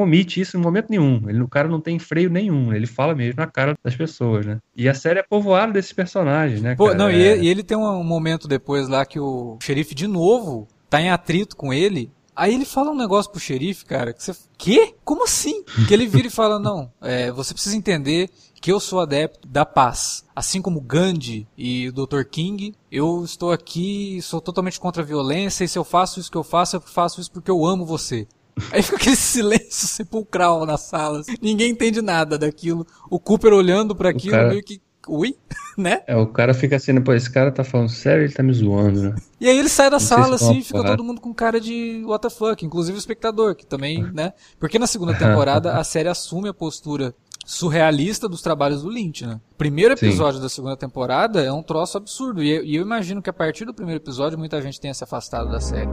omite isso em momento nenhum. O cara não tem freio nenhum, ele fala mesmo na cara das pessoas, né? E a série é povoada desses personagens, né, cara? Não, e ele tem um momento depois lá que o xerife de novo tá em atrito com ele. Aí ele fala um negócio pro xerife, cara, que você... Quê? Como assim? Que ele vira e fala, não, você precisa entender que eu sou adepto da paz. Assim como Gandhi e o Dr. King, eu estou aqui, sou totalmente contra a violência, e se eu faço isso que eu faço isso porque eu amo você. Aí fica aquele silêncio sepulcral na sala, ninguém entende nada daquilo. O Cooper olhando para aquilo, cara... meio que... Ui, né? O cara fica assim, pô, esse cara tá falando sério, ele tá me zoando, né? E aí ele sai da sala, assim, e fica todo mundo com cara de what the fuck, inclusive o espectador, que também, né? Porque na segunda temporada a série assume a postura surrealista dos trabalhos do Lynch, né? Primeiro episódio, sim, da segunda temporada é um troço absurdo, e eu imagino que a partir do primeiro episódio muita gente tenha se afastado da série.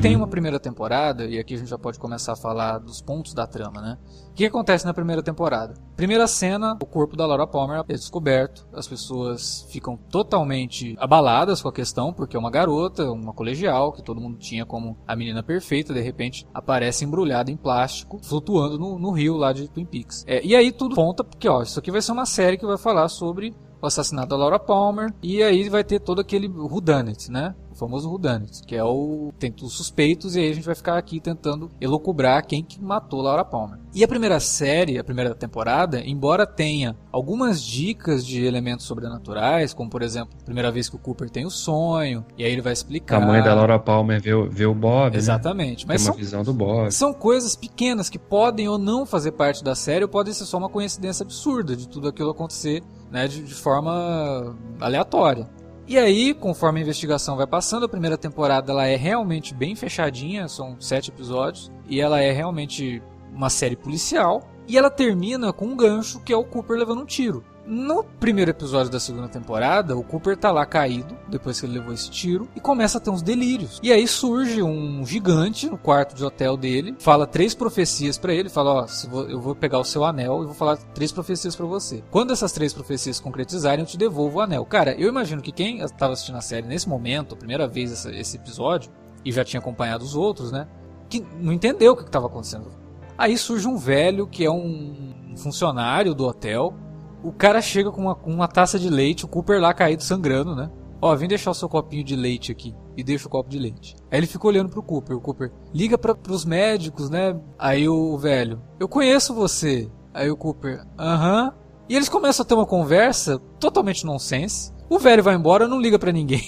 Tem uma primeira temporada, e aqui a gente já pode começar a falar dos pontos da trama, né? O que acontece na primeira temporada? Primeira cena, o corpo da Laura Palmer é descoberto, as pessoas ficam totalmente abaladas com a questão, porque é uma garota, uma colegial, que todo mundo tinha como a menina perfeita, de repente aparece embrulhada em plástico, flutuando no rio lá de Twin Peaks. E aí tudo aponta, porque ó, isso aqui vai ser uma série que vai falar sobre o assassinato da Laura Palmer, e aí vai ter todo aquele whodunit, né? O famoso whodunit, que é o... tem os suspeitos, e aí a gente vai ficar aqui tentando elucubrar quem que matou Laura Palmer. E a primeira série, a primeira temporada, embora tenha algumas dicas de elementos sobrenaturais, como, por exemplo, a primeira vez que o Cooper tem o sonho, e aí ele vai explicar... A mãe da Laura Palmer vê o Bob, exatamente, né? Mas tem uma visão do Bob. São coisas pequenas que podem ou não fazer parte da série, ou podem ser só uma coincidência absurda de tudo aquilo acontecer, né, de forma aleatória. E aí, conforme a investigação vai passando, a primeira temporada ela é realmente bem fechadinha, são 7 episódios, e ela é realmente uma série policial, e ela termina com um gancho que é o Cooper levando um tiro. No primeiro episódio da segunda temporada, o Cooper tá lá caído, depois que ele levou esse tiro, e começa a ter uns delírios. E aí surge um gigante no quarto de hotel dele, fala 3 profecias pra ele, fala, ó, eu vou pegar o seu anel e vou falar 3 profecias pra você. Quando essas 3 profecias concretizarem, eu te devolvo o anel. Cara, eu imagino que quem tava assistindo a série nesse momento, a primeira vez esse episódio, e já tinha acompanhado os outros, né, que não entendeu o que tava acontecendo. Aí surge um velho que é um funcionário do hotel. O cara chega com uma taça de leite, o Cooper lá caído sangrando, né? Ó, vem deixar o seu copinho de leite aqui. E deixa o copo de leite. Aí ele fica olhando pro Cooper. O Cooper liga pros médicos, né? Aí o velho, eu conheço você. Aí o Cooper, aham. E eles começam a ter uma conversa totalmente nonsense. O velho vai embora, não liga pra ninguém.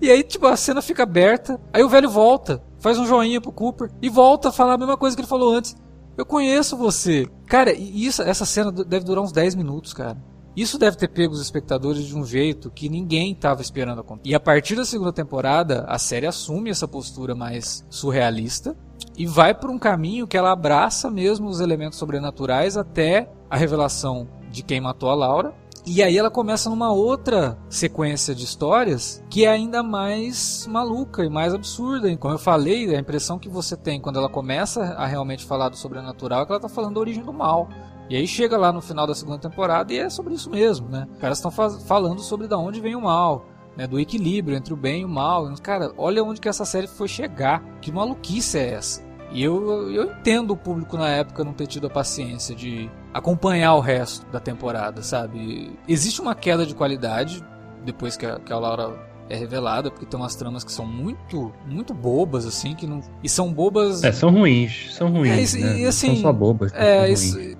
E aí, tipo, a cena fica aberta. Aí o velho volta, faz um joinha pro Cooper. E volta a falar a mesma coisa que ele falou antes. Eu conheço você. Cara, essa cena deve durar uns 10 minutos, cara. Isso deve ter pego os espectadores de um jeito que ninguém estava esperando acontecer. E a partir da segunda temporada, a série assume essa postura mais surrealista e vai por um caminho que ela abraça mesmo os elementos sobrenaturais até a revelação de quem matou a Laura. E aí ela começa numa outra sequência de histórias que é ainda mais maluca e mais absurda. Como eu falei, a impressão que você tem quando ela começa a realmente falar do sobrenatural é que ela tá falando da origem do mal. E aí chega lá no final da segunda temporada e é sobre isso mesmo, né? Os caras estão falando sobre da onde vem o mal, né? Do equilíbrio entre o bem e o mal. Cara, olha onde que essa série foi chegar. Que maluquice é essa? E eu entendo o público na época não ter tido a paciência de acompanhar o resto da temporada, sabe? Existe uma queda de qualidade depois que a Laura é revelada, porque tem umas tramas que são muito bobas, assim, que não... E são bobas... É, são ruins, né? E, assim, não são só bobas.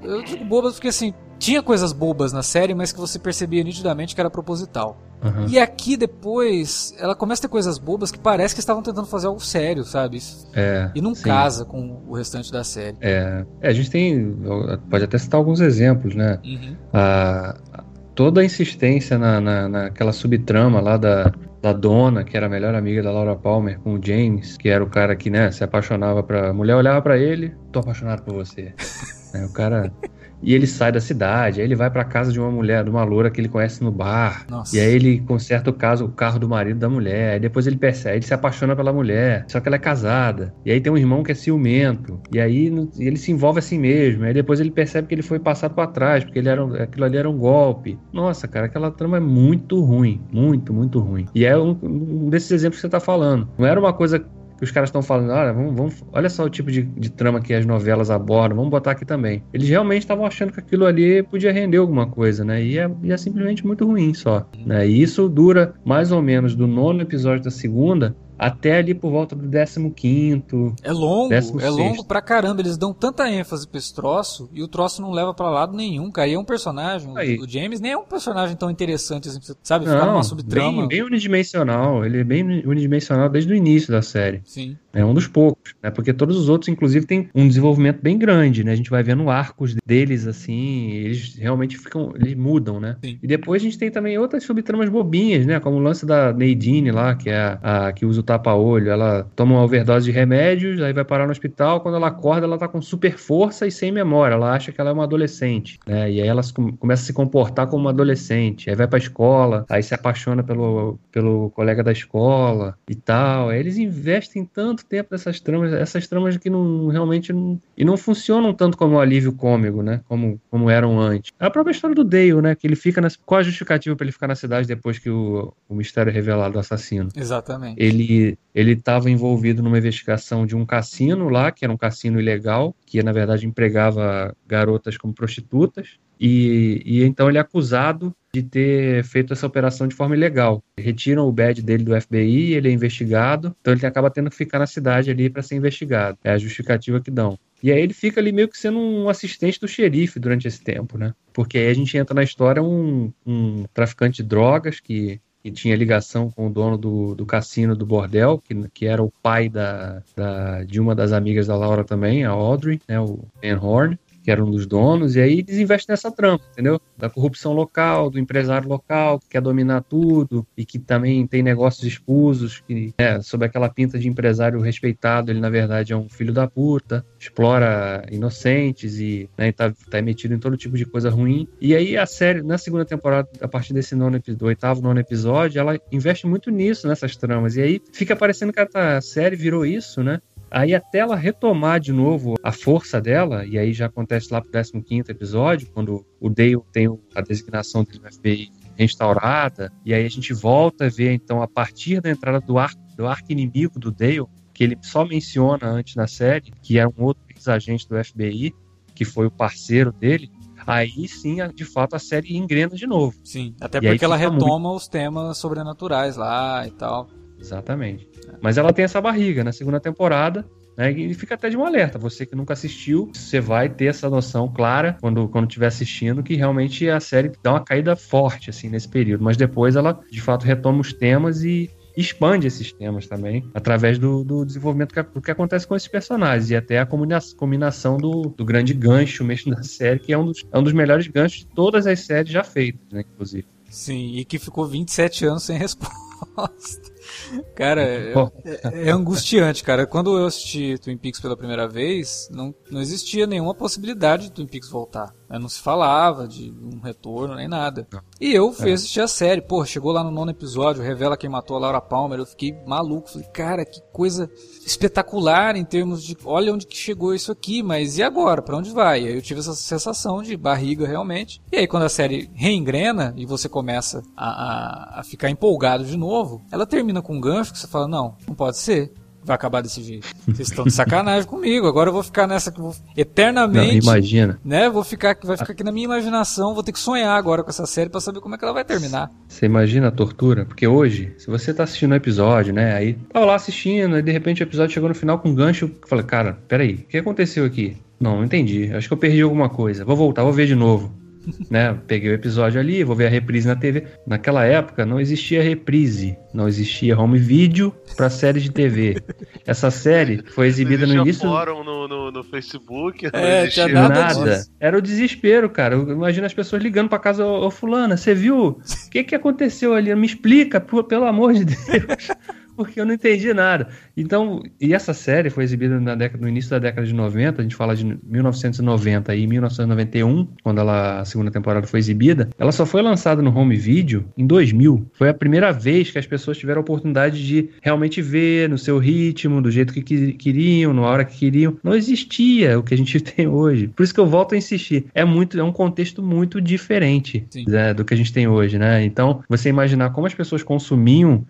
Eu digo bobas porque, assim, tinha coisas bobas na série, mas que você percebia nitidamente que era proposital. Uhum. E aqui, depois, ela começa a ter coisas bobas que parece que estavam tentando fazer algo sério, sabe? E não casa com o restante da série. A gente tem... Pode até citar alguns exemplos, né? Uhum. Toda a insistência naquela subtrama lá da dona, que era a melhor amiga da Laura Palmer, com o James, que era o cara que, né, se apaixonava pra... A mulher olhava pra ele, tô apaixonado por você. O cara... E ele sai da cidade, aí ele vai pra casa de uma mulher, de uma loura que ele conhece no bar. Nossa. E aí ele conserta o carro do marido da mulher, aí depois ele percebe, ele se apaixona pela mulher, só que ela é casada. E aí tem um irmão que é ciumento, e aí ele se envolve assim mesmo, aí depois ele percebe que ele foi passado pra trás, porque aquilo ali era um golpe. Nossa, cara, aquela trama é muito ruim, muito ruim. E é um desses exemplos que você tá falando. Não era uma coisa... Os caras estão falando, olha só o tipo de trama que as novelas abordam, vamos botar aqui também. Eles realmente estavam achando que aquilo ali podia render alguma coisa, né? E é simplesmente muito ruim só, né? E isso dura mais ou menos do 9º episódio da segunda até ali por volta do 15º. É longo pra caramba. Eles dão tanta ênfase pra esse troço e o troço não leva pra lado nenhum, cara. E é um personagem, o James nem é um personagem tão interessante, assim, sabe? Ficar numa subtrama. Bem unidimensional. Ele é bem unidimensional desde o início da série. Sim. É um dos poucos, né? Porque todos os outros, inclusive, tem um desenvolvimento bem grande, né? A gente vai vendo arcos deles, assim, eles realmente ficam... Eles mudam, né? Sim. E depois a gente tem também outras subtramas bobinhas, né? Como o lance da Nadine lá, que é a que usa o tapa-olho, ela toma uma overdose de remédios, aí vai parar no hospital, quando ela acorda ela tá com super força e sem memória, ela acha que ela é uma adolescente, né? E aí ela começa a se comportar como uma adolescente, aí vai pra escola, aí se apaixona pelo colega da escola e tal, aí eles investem tanto tempo nessas tramas, que não funcionam tanto como um alívio cômico, né? Como eram antes. A própria história do Dale, né? Que ele fica qual a justificativa pra ele ficar na cidade depois que o mistério é revelado do assassino? Exatamente. Ele estava envolvido numa investigação de um cassino lá, que era um cassino ilegal, que na verdade empregava garotas como prostitutas, e então ele é acusado de ter feito essa operação de forma ilegal. Retiram o badge dele do FBI, ele é investigado, então ele acaba tendo que ficar na cidade ali para ser investigado. É a justificativa que dão. E aí ele fica ali meio que sendo um assistente do xerife durante esse tempo, né? Porque aí a gente entra na história um traficante de drogas que tinha ligação com o dono do cassino do bordel, que era o pai de uma das amigas da Laura também, a Audrey, né, o Ben Horn, que era um dos donos, e aí eles investem nessa trama, entendeu? Da corrupção local, do empresário local, que quer dominar tudo, e que também tem negócios escusos, que sob aquela pinta de empresário respeitado, ele na verdade é um filho da puta, explora inocentes e tá metido em todo tipo de coisa ruim. E aí a série, na segunda temporada, a partir desse do 8º, 9º episódio, ela investe muito nisso, nessas tramas, e aí fica parecendo que a série virou isso, né? Aí até ela retomar de novo a força dela, e aí já acontece lá pro 15º episódio, quando o Dale tem a designação dele no FBI restaurada, e aí a gente volta a ver, então, a partir da entrada do arqui-inimigo do Dale, que ele só menciona antes na série, que era um outro ex-agente do FBI, que foi o parceiro dele, aí sim, de fato, a série engrena de novo. Sim, até porque ela retoma os temas sobrenaturais lá e tal. Exatamente. Mas ela tem essa barriga na segunda temporada, né? E fica até de um alerta. Você que nunca assistiu, você vai ter essa noção clara quando estiver assistindo, que realmente a série dá uma caída forte assim nesse período. Mas depois ela, de fato, retoma os temas e expande esses temas também, através do desenvolvimento do que acontece com esses personagens, e até a combinação do grande gancho mesmo da série, que é um dos melhores ganchos de todas as séries já feitas, né, inclusive. Sim, e que ficou 27 anos sem resposta. bosta. Cara, é angustiante, cara. Quando eu assisti Twin Peaks pela primeira vez, não existia nenhuma possibilidade de Twin Peaks voltar. Não se falava de um retorno, nem nada. E eu fui assistir a série. Pô, chegou lá no 9º episódio, revela quem matou a Laura Palmer. Eu fiquei maluco. Falei, cara, que coisa espetacular em termos de... Olha onde que chegou isso aqui, mas e agora? Pra onde vai? E aí eu tive essa sensação de barriga, realmente. E aí quando a série reengrena e você começa a ficar empolgado de novo, ela termina com um gancho que você fala, não pode ser. Vai acabar desse jeito. Vocês estão de sacanagem comigo. Agora eu vou ficar nessa que vou eternamente. Não, imagina. Né? Vai ficar aqui na minha imaginação. Vou ter que sonhar agora com essa série pra saber como é que ela vai terminar. Você imagina a tortura? Porque hoje, se você tá assistindo um episódio, né? Aí tava lá assistindo, aí de repente o episódio chegou no final com um gancho. Eu falei, cara, peraí, o que aconteceu aqui? Não entendi. Acho que eu perdi alguma coisa. Vou voltar, vou ver de novo. Né? Peguei o episódio ali, vou ver a reprise na TV. Naquela época não existia reprise, não existia home video pra série de TV. Essa série foi exibida no início. Não existia fórum no Facebook, não existia nada. Era o desespero, cara. Imagina as pessoas ligando pra casa, ô fulana, você viu? O que aconteceu ali? Me explica, pelo amor de Deus. Porque eu não entendi nada. Então, e essa série foi exibida no início da década de 90, a gente fala de 1990 e 1991, quando a segunda temporada foi exibida. Ela só foi lançada no home video em 2000. Foi a primeira vez que as pessoas tiveram a oportunidade de realmente ver no seu ritmo, do jeito que queriam, na hora que queriam. Não existia o que a gente tem hoje. Por isso que eu volto a insistir. É um contexto muito diferente, né, do que a gente tem hoje, né? Então, você imaginar como as pessoas consumiam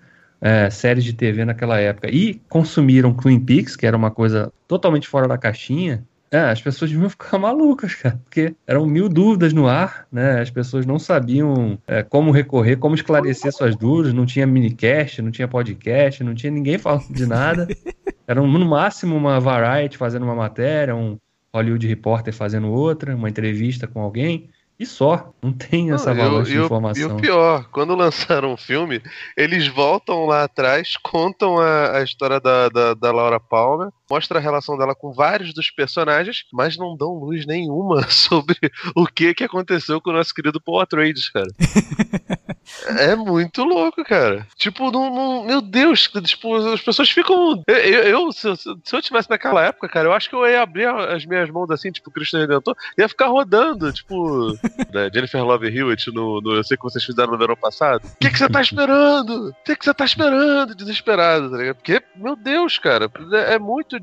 séries de TV naquela época e consumiram Twin Peaks, que era uma coisa totalmente fora da caixinha, as pessoas deviam ficar malucas, cara, porque eram 1000 dúvidas no ar, né? As pessoas não sabiam como recorrer, como esclarecer suas dúvidas, não tinha minicast, não tinha podcast, não tinha ninguém falando de nada. Era no máximo uma Variety fazendo uma matéria, um Hollywood Reporter fazendo outra, uma entrevista com alguém. E só, não tem essa avalanche de informação. E o pior, quando lançaram o filme, eles voltam lá atrás, contam a história da Laura Palmer, mostra a relação dela com vários dos personagens, mas não dão luz nenhuma sobre o que aconteceu com o nosso querido Paul Atreides, cara. É muito louco, cara. Tipo, meu Deus, tipo, as pessoas ficam... Se eu tivesse naquela época, cara, eu acho que eu ia abrir as minhas mãos assim, tipo, Cristo Redentor, ia ficar rodando, tipo, né, Jennifer Love Hewitt no Eu Sei Que Vocês Fizeram no Verão Passado. O que você tá esperando? O que você tá esperando? Desesperado, tá ligado? Porque, meu Deus, cara, é muito...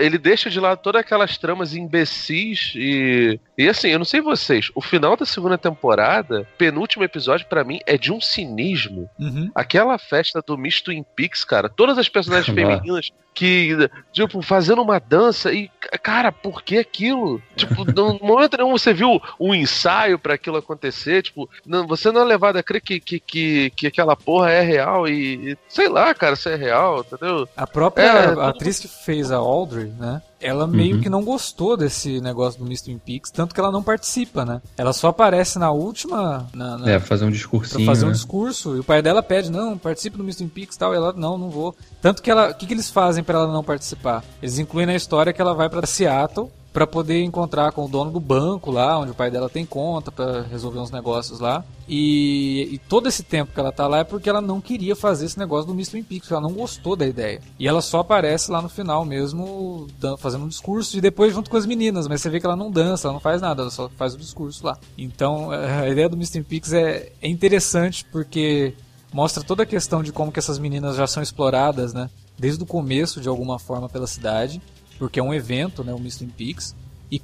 ele deixa de lado todas aquelas tramas imbecis e assim, eu não sei vocês, o final da segunda temporada, penúltimo episódio, pra mim, é de um cinismo. Uhum. Aquela festa do Miss Twin Peaks, cara, todas as personagens femininas que, tipo, fazendo uma dança e, cara, por que aquilo? Tipo, no momento nenhum você viu um ensaio pra aquilo acontecer, tipo, você não é levado a crer que aquela porra é real e sei lá, cara, se é real, entendeu? A própria atriz que fez a Audrey, né? Ela meio que não gostou desse negócio do Miss Twin Peaks, tanto que ela não participa, né? Ela só aparece na última... pra fazer um discursinho, pra fazer um discurso. E o pai dela pede, não, participe do Miss Twin Peaks e tal. E ela, não vou. Tanto que ela... O que eles fazem pra ela não participar? Eles incluem na história que ela vai pra Seattle pra poder encontrar com o dono do banco lá, onde o pai dela tem conta, pra resolver uns negócios lá. E todo esse tempo que ela tá lá é porque ela não queria fazer esse negócio do Miss Twin Peaks, ela não gostou da ideia. E ela só aparece lá no final mesmo, fazendo um discurso, e depois junto com as meninas, mas você vê que ela não dança, ela não faz nada, ela só faz o discurso lá. Então, a ideia do Miss Twin Peaks é interessante, porque mostra toda a questão de como que essas meninas já são exploradas, né? Desde o começo, de alguma forma, pela cidade, porque é um evento, né, o Miss Twin Peaks, e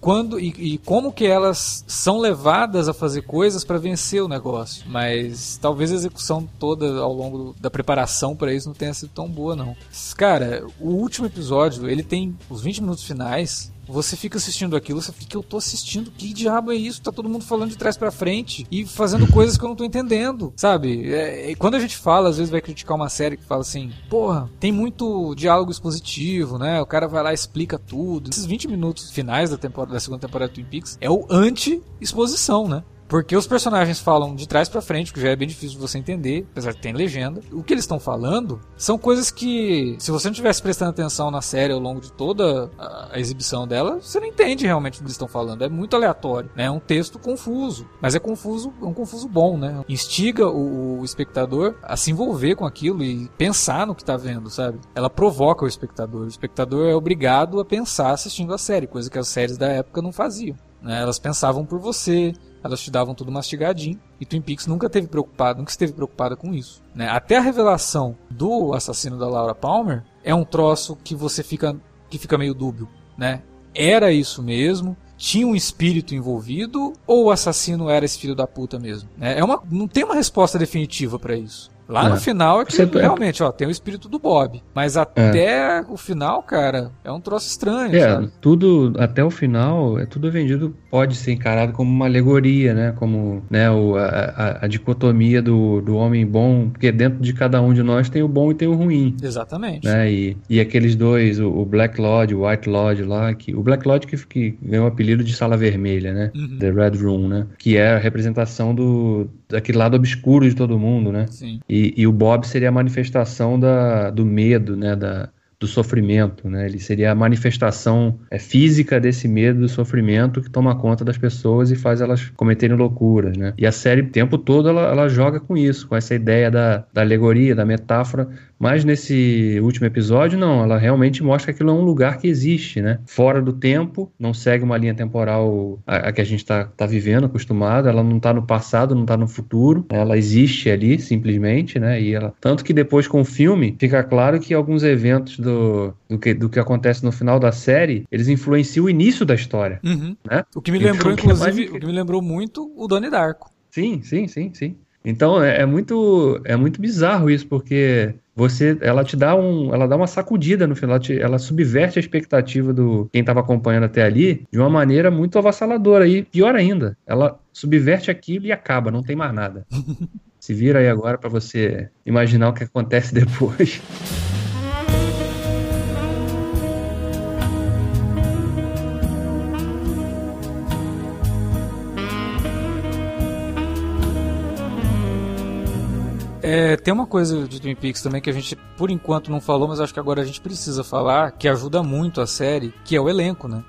como que elas são levadas a fazer coisas para vencer o negócio. Mas talvez a execução toda ao longo da preparação para isso não tenha sido tão boa, não. Cara, o último episódio, ele tem os 20 minutos finais... Você fica assistindo aquilo, você fica, eu tô assistindo, que diabo é isso? Tá todo mundo falando de trás pra frente e fazendo coisas que eu não tô entendendo, sabe? Quando a gente fala, às vezes vai criticar uma série que fala assim, porra, tem muito diálogo expositivo, né? O cara vai lá e explica tudo. Esses 20 minutos finais da segunda temporada do Twin Peaks é o anti-exposição, né? Porque os personagens falam de trás pra frente, que já é bem difícil você entender, apesar de ter legenda. O que eles estão falando são coisas que, se você não estivesse prestando atenção na série ao longo de toda a exibição dela, você não entende realmente o que eles estão falando. É muito aleatório, né? É um texto confuso, mas é confuso, é um confuso bom, né? Instiga o espectador a se envolver com aquilo e pensar no que tá vendo, sabe? Ela provoca o espectador. O espectador é obrigado a pensar assistindo a série, coisa que as séries da época não faziam, né? Elas pensavam por você, elas te davam tudo mastigadinho, e Twin Peaks nunca esteve preocupada com isso, né? Até a revelação do assassino da Laura Palmer é um troço que você fica meio dúbio, né? Era isso mesmo? Tinha um espírito envolvido? Ou o assassino era esse filho da puta mesmo? É uma, não tem uma resposta definitiva pra isso. Lá no final é que realmente, ó, tem o espírito do Bob. Mas até o final, cara, é um troço estranho, sabe? Tudo, até o final, tudo vendido, pode ser encarado como uma alegoria, né? Como, né, a dicotomia do homem bom, porque dentro de cada um de nós tem o bom e tem o ruim. Exatamente. Né? E aqueles dois, o Black Lodge, o White Lodge lá, o Black Lodge que ganhou o apelido de Sala Vermelha, né? Uhum. The Red Room, né? Que é a representação daquele lado obscuro de todo mundo, né? Sim. E o Bob seria a manifestação do medo, né, do sofrimento, né? Ele seria a manifestação física desse medo, do sofrimento que toma conta das pessoas e faz elas cometerem loucuras, né? E a série, o tempo todo, ela joga com isso, com essa ideia da alegoria, da metáfora. Mas nesse último episódio, não, ela realmente mostra que aquilo é um lugar que existe, né? Fora do tempo, não segue uma linha temporal a que a gente tá vivendo, acostumado, ela não tá no passado, não tá no futuro, ela existe ali, simplesmente, né? Tanto que depois com o filme, fica claro que alguns eventos do que acontece no final da série, eles influenciam o início da história, uhum, né? O que me lembrou, o que me lembrou muito o Donnie Darko. Sim. Então, é muito bizarro isso, porque ela dá uma sacudida no final, ela subverte a expectativa do quem estava acompanhando até ali de uma maneira muito avassaladora e pior ainda, ela subverte aquilo e acaba, não tem mais nada. Se vira aí agora para você imaginar o que acontece depois. Tem uma coisa de Twin Peaks também que a gente, por enquanto, não falou, mas acho que agora a gente precisa falar, que ajuda muito a série, que é o elenco, né?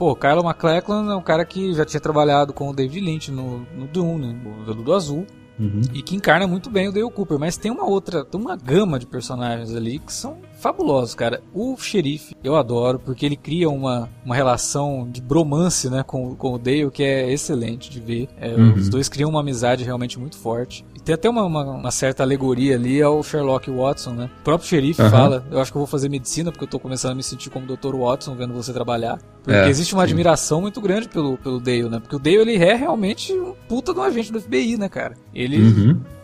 O Kyle MacLachlan é um cara que já tinha trabalhado com o David Lynch no Doom, né? O Veludo Azul. Uhum. E que encarna muito bem o Dale Cooper, mas tem uma gama de personagens ali que são fabulosos, cara. O xerife eu adoro, porque ele cria uma relação de bromance, né, com o Dale, que é excelente de ver. Uhum. Os dois criam uma amizade realmente muito forte. E tem até uma certa alegoria ali ao Sherlock Watson, né? O próprio xerife fala, eu acho que eu vou fazer medicina, porque eu tô começando a me sentir como o Dr. Watson vendo você trabalhar. Porque existe uma admiração muito grande pelo Dale, né? Porque o Dale, ele é realmente um puta de um agente do FBI, né, cara? Ele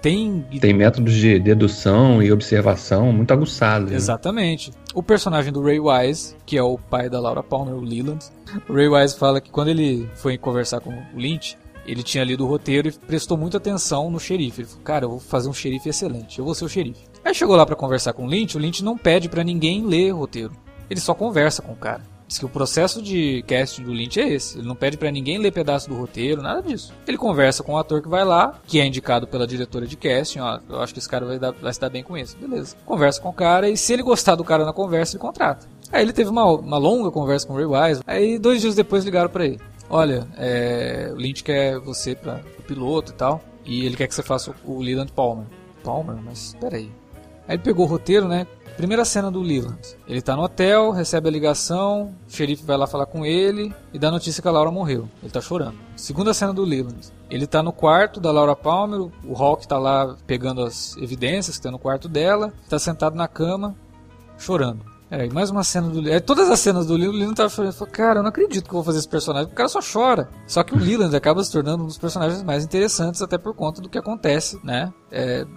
tem métodos de dedução e observação muito aguçados. Exatamente. Né? O personagem do Ray Wise, que é o pai da Laura Palmer, o Leland. O Ray Wise fala que quando ele foi conversar com o Lynch, ele tinha lido o roteiro e prestou muita atenção no xerife. Ele falou, cara, eu vou fazer um xerife excelente, eu vou ser o xerife. Aí chegou lá pra conversar com o Lynch não pede pra ninguém ler o roteiro. Ele só conversa com o cara. Diz que o processo de casting do Lynch é esse. Ele não pede pra ninguém ler pedaço do roteiro, nada disso. Ele conversa com o ator que vai lá, que é indicado pela diretora de casting. Ó, eu acho que esse cara vai se dar bem com isso. Beleza. Conversa com o cara e se ele gostar do cara na conversa, ele contrata. Aí ele teve uma longa conversa com o Ray Wise. Aí 2 dias depois ligaram pra ele. Olha, o Lynch quer você pra o piloto e tal. E ele quer que você faça o Leland Palmer. Palmer? Mas peraí. Aí ele pegou o roteiro, né? Primeira cena do Leland. Ele tá no hotel, recebe a ligação, o xerife vai lá falar com ele e dá notícia que a Laura morreu. Ele tá chorando. Segunda cena do Leland. Ele tá no quarto da Laura Palmer, o Hawk tá lá pegando as evidências que tá no quarto dela, tá sentado na cama, chorando. Aí mais uma cena do Leland. Todas as cenas do Leland, o Leland tava chorando. Ele falou, cara, eu não acredito que eu vou fazer esse personagem, o cara só chora. Só que o Leland acaba se tornando um dos personagens mais interessantes, até por conta do que acontece, né?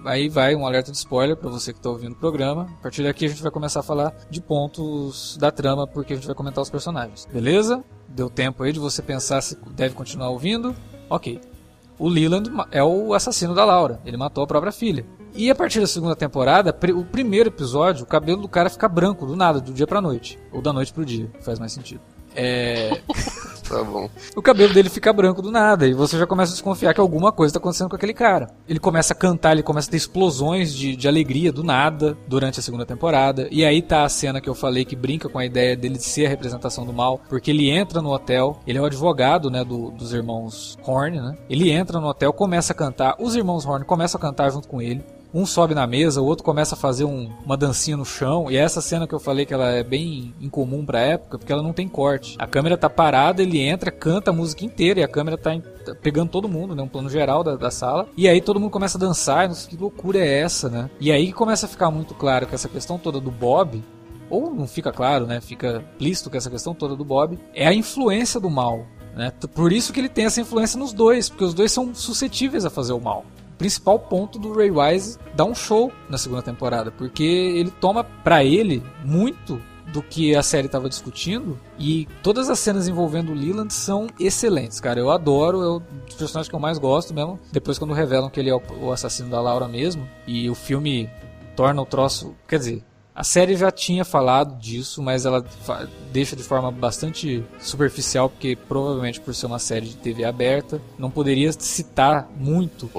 Aí vai um alerta de spoiler pra você que tá ouvindo o programa. A partir daqui a gente vai começar a falar de pontos da trama, porque a gente vai comentar os personagens. Beleza? Deu tempo aí de você pensar se deve continuar ouvindo. Ok. O Leland é o assassino da Laura. Ele matou a própria filha. E a partir da segunda temporada, o primeiro episódio, o cabelo do cara fica branco, do nada, do dia pra noite. Ou da noite pro dia, faz mais sentido. tá bom. O cabelo dele fica branco do nada e você já começa a desconfiar que alguma coisa tá acontecendo com aquele cara. Ele começa a cantar, ele começa a ter explosões de alegria do nada durante a segunda temporada. E aí tá a cena que eu falei que brinca com a ideia dele ser a representação do mal, porque ele entra no hotel, ele é o advogado, né, dos irmãos Horn, né? Ele entra no hotel, começa a cantar, os irmãos Horn começam a cantar junto com ele. Um sobe na mesa, o outro começa a fazer uma dancinha no chão. E essa cena que eu falei que ela é bem incomum pra época, porque ela não tem corte. A câmera tá parada, ele entra, canta a música inteira e a câmera tá pegando todo mundo, né? Um plano geral da sala. E aí todo mundo começa a dançar, e não sei que loucura é essa, né? E aí começa a ficar muito claro que essa questão toda do Bob, ou não fica claro, né? Fica implícito que essa questão toda do Bob é a influência do mal, né? Por isso que ele tem essa influência nos dois, porque os dois são suscetíveis a fazer o mal. Principal ponto do Ray Wise dar um show na segunda temporada, porque ele toma pra ele muito do que a série estava discutindo, e todas as cenas envolvendo o Leland são excelentes, cara. Eu adoro, é um dos personagens que eu mais gosto mesmo, depois quando revelam que ele é o assassino da Laura mesmo, e o filme torna o troço, quer dizer, a série já tinha falado disso, mas ela deixa de forma bastante superficial, porque provavelmente por ser uma série de TV aberta, não poderia citar muito...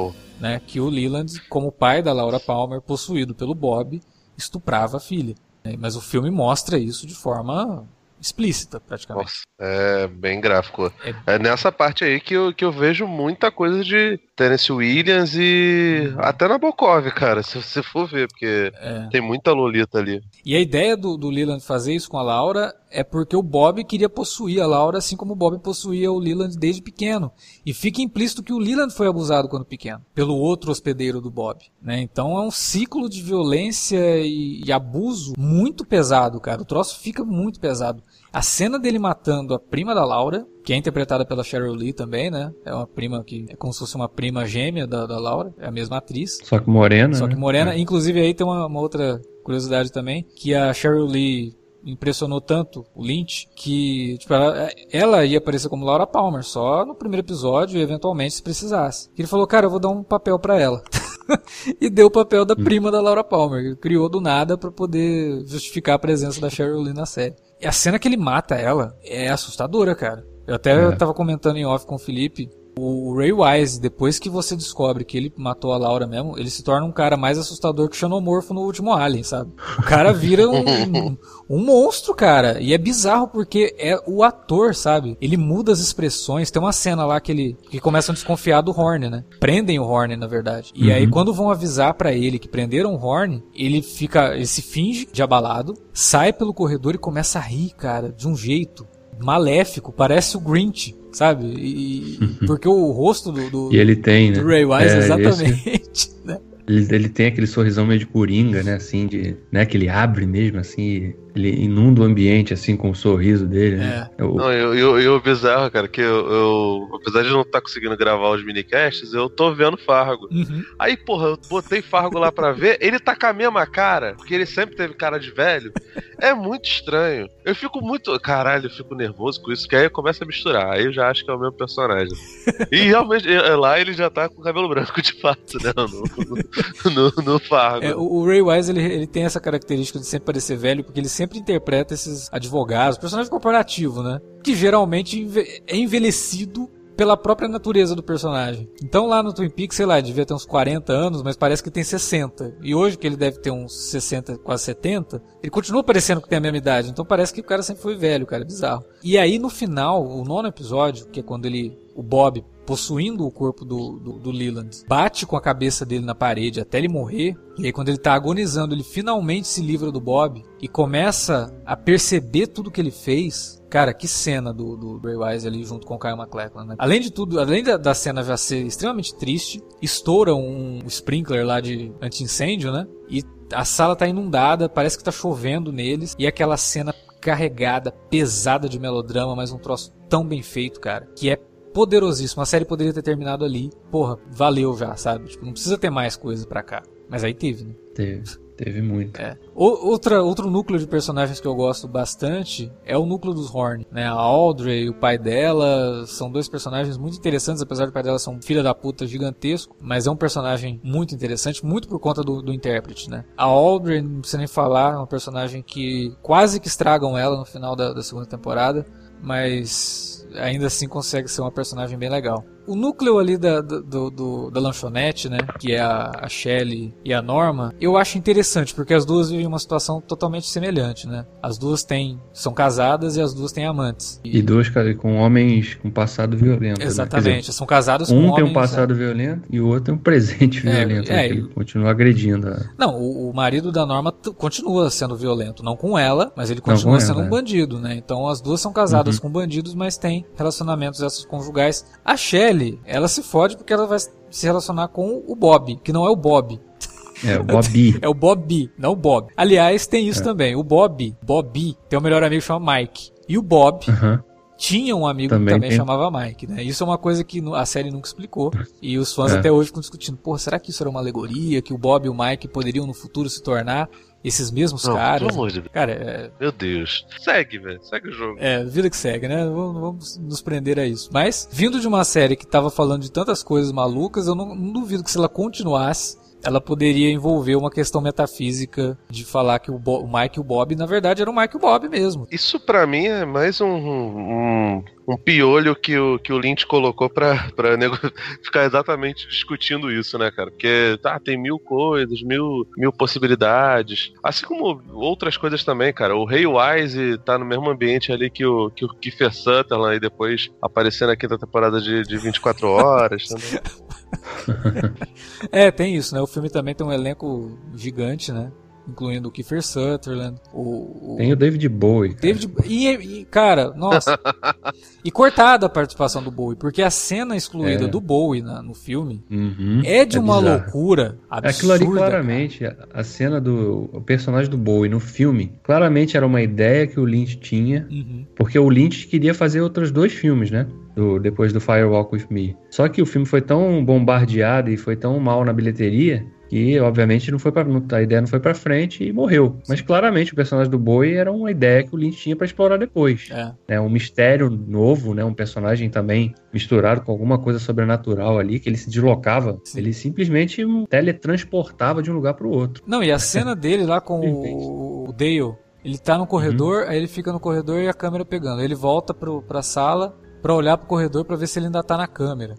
Né, que o Leland, como pai da Laura Palmer, possuído pelo Bob, estuprava a filha. Né, mas o filme mostra isso de forma explícita, praticamente. Nossa, é bem gráfico. É nessa parte aí que eu vejo muita coisa de Tennessee Williams e até Nabokov, cara, se você for ver, porque tem muita lolita ali. E a ideia do Leland fazer isso com a Laura é porque o Bob queria possuir a Laura, assim como o Bob possuía o Leland desde pequeno. E fica implícito que o Leland foi abusado quando pequeno, pelo outro hospedeiro do Bob, né? Então é um ciclo de violência e abuso muito pesado, cara. O troço fica muito pesado. A cena dele matando a prima da Laura, que é interpretada pela Cheryl Lee também, né? É uma prima que é como se fosse uma prima gêmea da Laura, é a mesma atriz. Só que morena. Só que morena. Né? Inclusive aí tem uma outra curiosidade também, que a Cheryl Lee impressionou tanto o Lynch que tipo, ela ia aparecer como Laura Palmer só no primeiro episódio e eventualmente se precisasse. Ele falou, cara, eu vou dar um papel pra ela. E deu o papel da prima da Laura Palmer. Criou do nada pra poder justificar a presença da Cheryl Lee na série. E a cena que ele mata ela é assustadora, cara. Eu até tava comentando em off com o Felipe. O Ray Wise, depois que você descobre que ele matou a Laura mesmo, ele se torna um cara mais assustador que o Xenomorfo no último Alien, sabe? O cara vira um monstro, cara. E é bizarro porque é o ator, sabe? Ele muda as expressões. Tem uma cena lá que começam a desconfiar do Horn, né? Prendem o Horn, na verdade. E aí, quando vão avisar pra ele que prenderam o Horn, ele se finge de abalado, sai pelo corredor e começa a rir, cara, de um jeito maléfico, parece o Grinch, sabe? Porque o rosto do ele tem, do Ray Wise, exatamente, né? Ele tem aquele sorrisão meio de coringa, né? Assim, né? Que ele abre mesmo, assim, ele inunda o ambiente, assim, com o sorriso dele, né? O bizarro, cara, que eu apesar de não estar conseguindo gravar os minicasts, eu tô vendo Fargo. Aí, porra, eu botei Fargo lá pra ver, ele tá com a mesma cara, porque ele sempre teve cara de velho. É muito estranho. Eu fico muito... Caralho, eu fico nervoso com isso, que aí começa a misturar. Aí eu já acho que é o mesmo personagem. E realmente, lá ele já tá com o cabelo branco de fato, né? No Fargo. O Ray Wise, ele tem essa característica de sempre parecer velho, porque ele sempre interpreta esses advogados, personagem corporativo, né? Que geralmente é envelhecido pela própria natureza do personagem. Então lá no Twin Peaks, sei lá, devia ter uns 40 anos, mas parece que tem 60. E hoje que ele deve ter uns 60, quase 70, ele continua parecendo que tem a mesma idade. Então parece que o cara sempre foi velho, cara, é bizarro. E aí no final, o nono episódio, que é quando o Bob, possuindo o corpo do Leland, bate com a cabeça dele na parede até ele morrer, e aí quando ele tá agonizando, ele finalmente se livra do Bob e começa a perceber tudo que ele fez. Cara, que cena do Ray Wise ali junto com o Kyle MacLachlan, né? Além de tudo, além da cena já ser extremamente triste, estoura um sprinkler lá de anti-incêndio, né? E a sala tá inundada, parece que tá chovendo neles, e aquela cena carregada, pesada de melodrama, mas um troço tão bem feito, cara, que é poderosíssimo. A série poderia ter terminado ali. Porra, valeu já, sabe? Tipo, não precisa ter mais coisa pra cá. Mas aí teve, né? Teve muito. Outro núcleo de personagens que eu gosto bastante é o núcleo dos Horn, né? A Audrey e o pai dela são dois personagens muito interessantes, apesar do pai dela ser um filho da puta gigantesco, mas é um personagem muito interessante, muito por conta do intérprete, né? A Audrey, não precisa nem falar, é uma personagem que quase que estragam ela no final da segunda temporada, mas ainda assim consegue ser uma personagem bem legal. O núcleo ali da lanchonete, né, que é a Shelley e a Norma, eu acho interessante, porque as duas vivem uma situação totalmente semelhante, né? As duas são casadas e as duas têm amantes. E duas com homens com passado violento. Exatamente, né? Dizer, são casados com homens... Um tem um passado violento e o outro tem um presente violento, que ele continua agredindo. Não, o marido da Norma continua sendo violento, não com ela, mas ele continua sendo um bandido, né? Então as duas são casadas com bandidos, mas têm relacionamentos esses conjugais. A Shelley, ela se fode porque ela vai se relacionar com o Bob, que não é o Bob. É o Bobby. É o Bobby, não o Bob. Aliás, tem isso também. O Bobby, tem um melhor amigo que chama Mike. E o Bob tinha um amigo que também chamava Mike, né? Isso é uma coisa que a série nunca explicou. E os fãs até hoje ficam discutindo. Pô, será que isso era uma alegoria? Que o Bob e o Mike poderiam no futuro se tornar... esses mesmos caras. Pelo amor de Deus. Cara, meu Deus. Segue, velho. Segue o jogo. É, vida que segue, né? Vamos nos prender a isso. Mas, vindo de uma série que tava falando de tantas coisas malucas, eu não duvido que se ela continuasse, ela poderia envolver uma questão metafísica de falar que o Mike e o Bob, na verdade, eram o Mike e o Bob mesmo. Isso, pra mim, é mais um piolho que o Lynch colocou pra ficar exatamente discutindo isso, né, cara? Porque tem mil coisas, mil possibilidades. Assim como outras coisas também, cara. O Ray Wise tá no mesmo ambiente ali que o Kiefer Sutherland e depois aparecer na quinta temporada de 24 horas. Tem isso, né? O filme também tem um elenco gigante, né? Incluindo o Kiefer Sutherland, tem o David Bowie. Cara, nossa. E cortada a participação do Bowie, porque a cena excluída do Bowie no filme é de uma loucura absurda. Aquilo ali, claramente, a cena o personagem do Bowie no filme, claramente era uma ideia que o Lynch tinha, porque o Lynch queria fazer outros dois filmes, né? Depois do Firewalk With Me. Só que o filme foi tão bombardeado e foi tão mal na bilheteria... E, obviamente, a ideia não foi pra frente e morreu. Mas, claramente, o personagem do Bowie era uma ideia que o Lynch tinha pra explorar depois. É um mistério novo, né? Um personagem também misturado com alguma coisa sobrenatural ali, que ele se deslocava. Sim. Ele simplesmente teletransportava de um lugar pro outro. Não, e a cena dele lá com o Dale, ele tá no corredor, aí ele fica no corredor e a câmera pegando. Ele volta pra sala pra olhar pro corredor pra ver se ele ainda tá na câmera.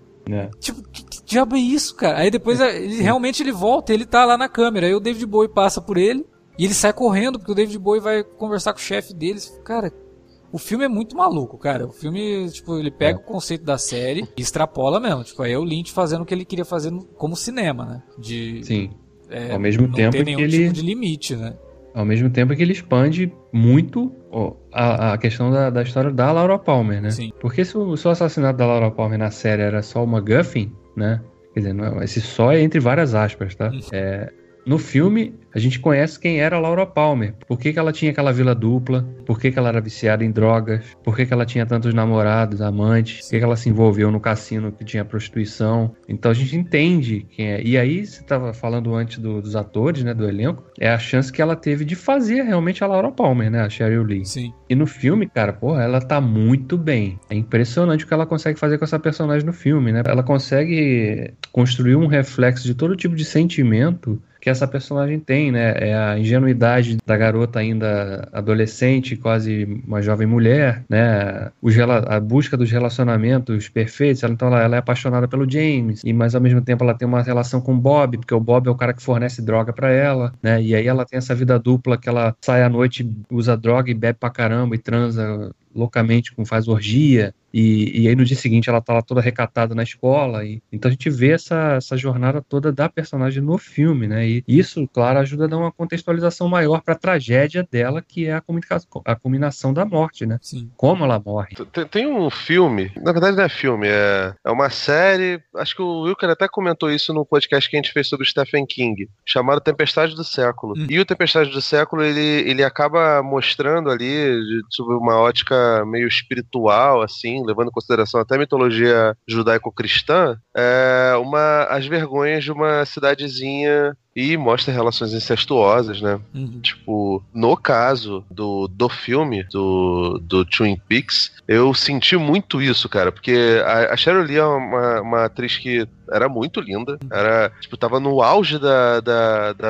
Tipo, que diabo é isso, cara? Aí depois ele volta, ele tá lá na câmera. Aí o David Bowie passa por ele e ele sai correndo, porque o David Bowie vai conversar com o chefe deles. Cara, o filme é muito maluco, cara. O filme, tipo, ele pega o conceito da série e extrapola mesmo. Tipo, aí é o Lynch fazendo o que ele queria fazer como cinema, né? Sim. Ao mesmo tempo que ele... tipo de limite, né? Ao mesmo tempo que ele expande muito a questão da história da Laura Palmer, né? Sim. Porque se o assassinato da Laura Palmer na série era só uma MacGuffin, né? Quer dizer, não, esse só é entre várias aspas, tá? No filme, a gente conhece quem era a Laura Palmer. Por que ela tinha aquela vila dupla? Por que ela era viciada em drogas? Por que ela tinha tantos namorados, amantes? Por que ela se envolveu no cassino que tinha prostituição? Então a gente entende quem é. E aí, você estava falando antes dos atores, né, do elenco, é a chance que ela teve de fazer realmente a Laura Palmer, né, a Cheryl Lee. Sim. E no filme, cara, ela tá muito bem. É impressionante o que ela consegue fazer com essa personagem no filme, né? Ela consegue construir um reflexo de todo tipo de sentimento que essa personagem tem, né? É a ingenuidade da garota ainda adolescente, quase uma jovem mulher, né? A busca dos relacionamentos perfeitos. Então ela é apaixonada pelo James, mas ao mesmo tempo ela tem uma relação com o Bob, porque o Bob é o cara que fornece droga pra ela, né? E aí ela tem essa vida dupla que ela sai à noite, usa droga e bebe pra caramba e transa loucamente, faz orgia. E aí no dia seguinte ela tá lá toda recatada na escola, então a gente vê essa jornada toda da personagem no filme, né? E isso, claro, ajuda a dar uma contextualização maior pra tragédia dela, que é a culminação da morte, né? Sim. Como ela morre. Tem um filme, na verdade não é filme, é uma série, acho que o Wilker até comentou isso no podcast que a gente fez sobre Stephen King, chamado Tempestade do Século. E o Tempestade do Século, ele acaba mostrando ali, sob uma ótica meio espiritual, assim, levando em consideração até a mitologia judaico-cristã, as vergonhas de uma cidadezinha E mostra relações incestuosas, né? Uhum. Tipo, no caso do filme, do Twin Peaks, eu senti muito isso, cara. Porque a Cheryl Lee é uma atriz que era muito linda. Era, tipo, tava no auge da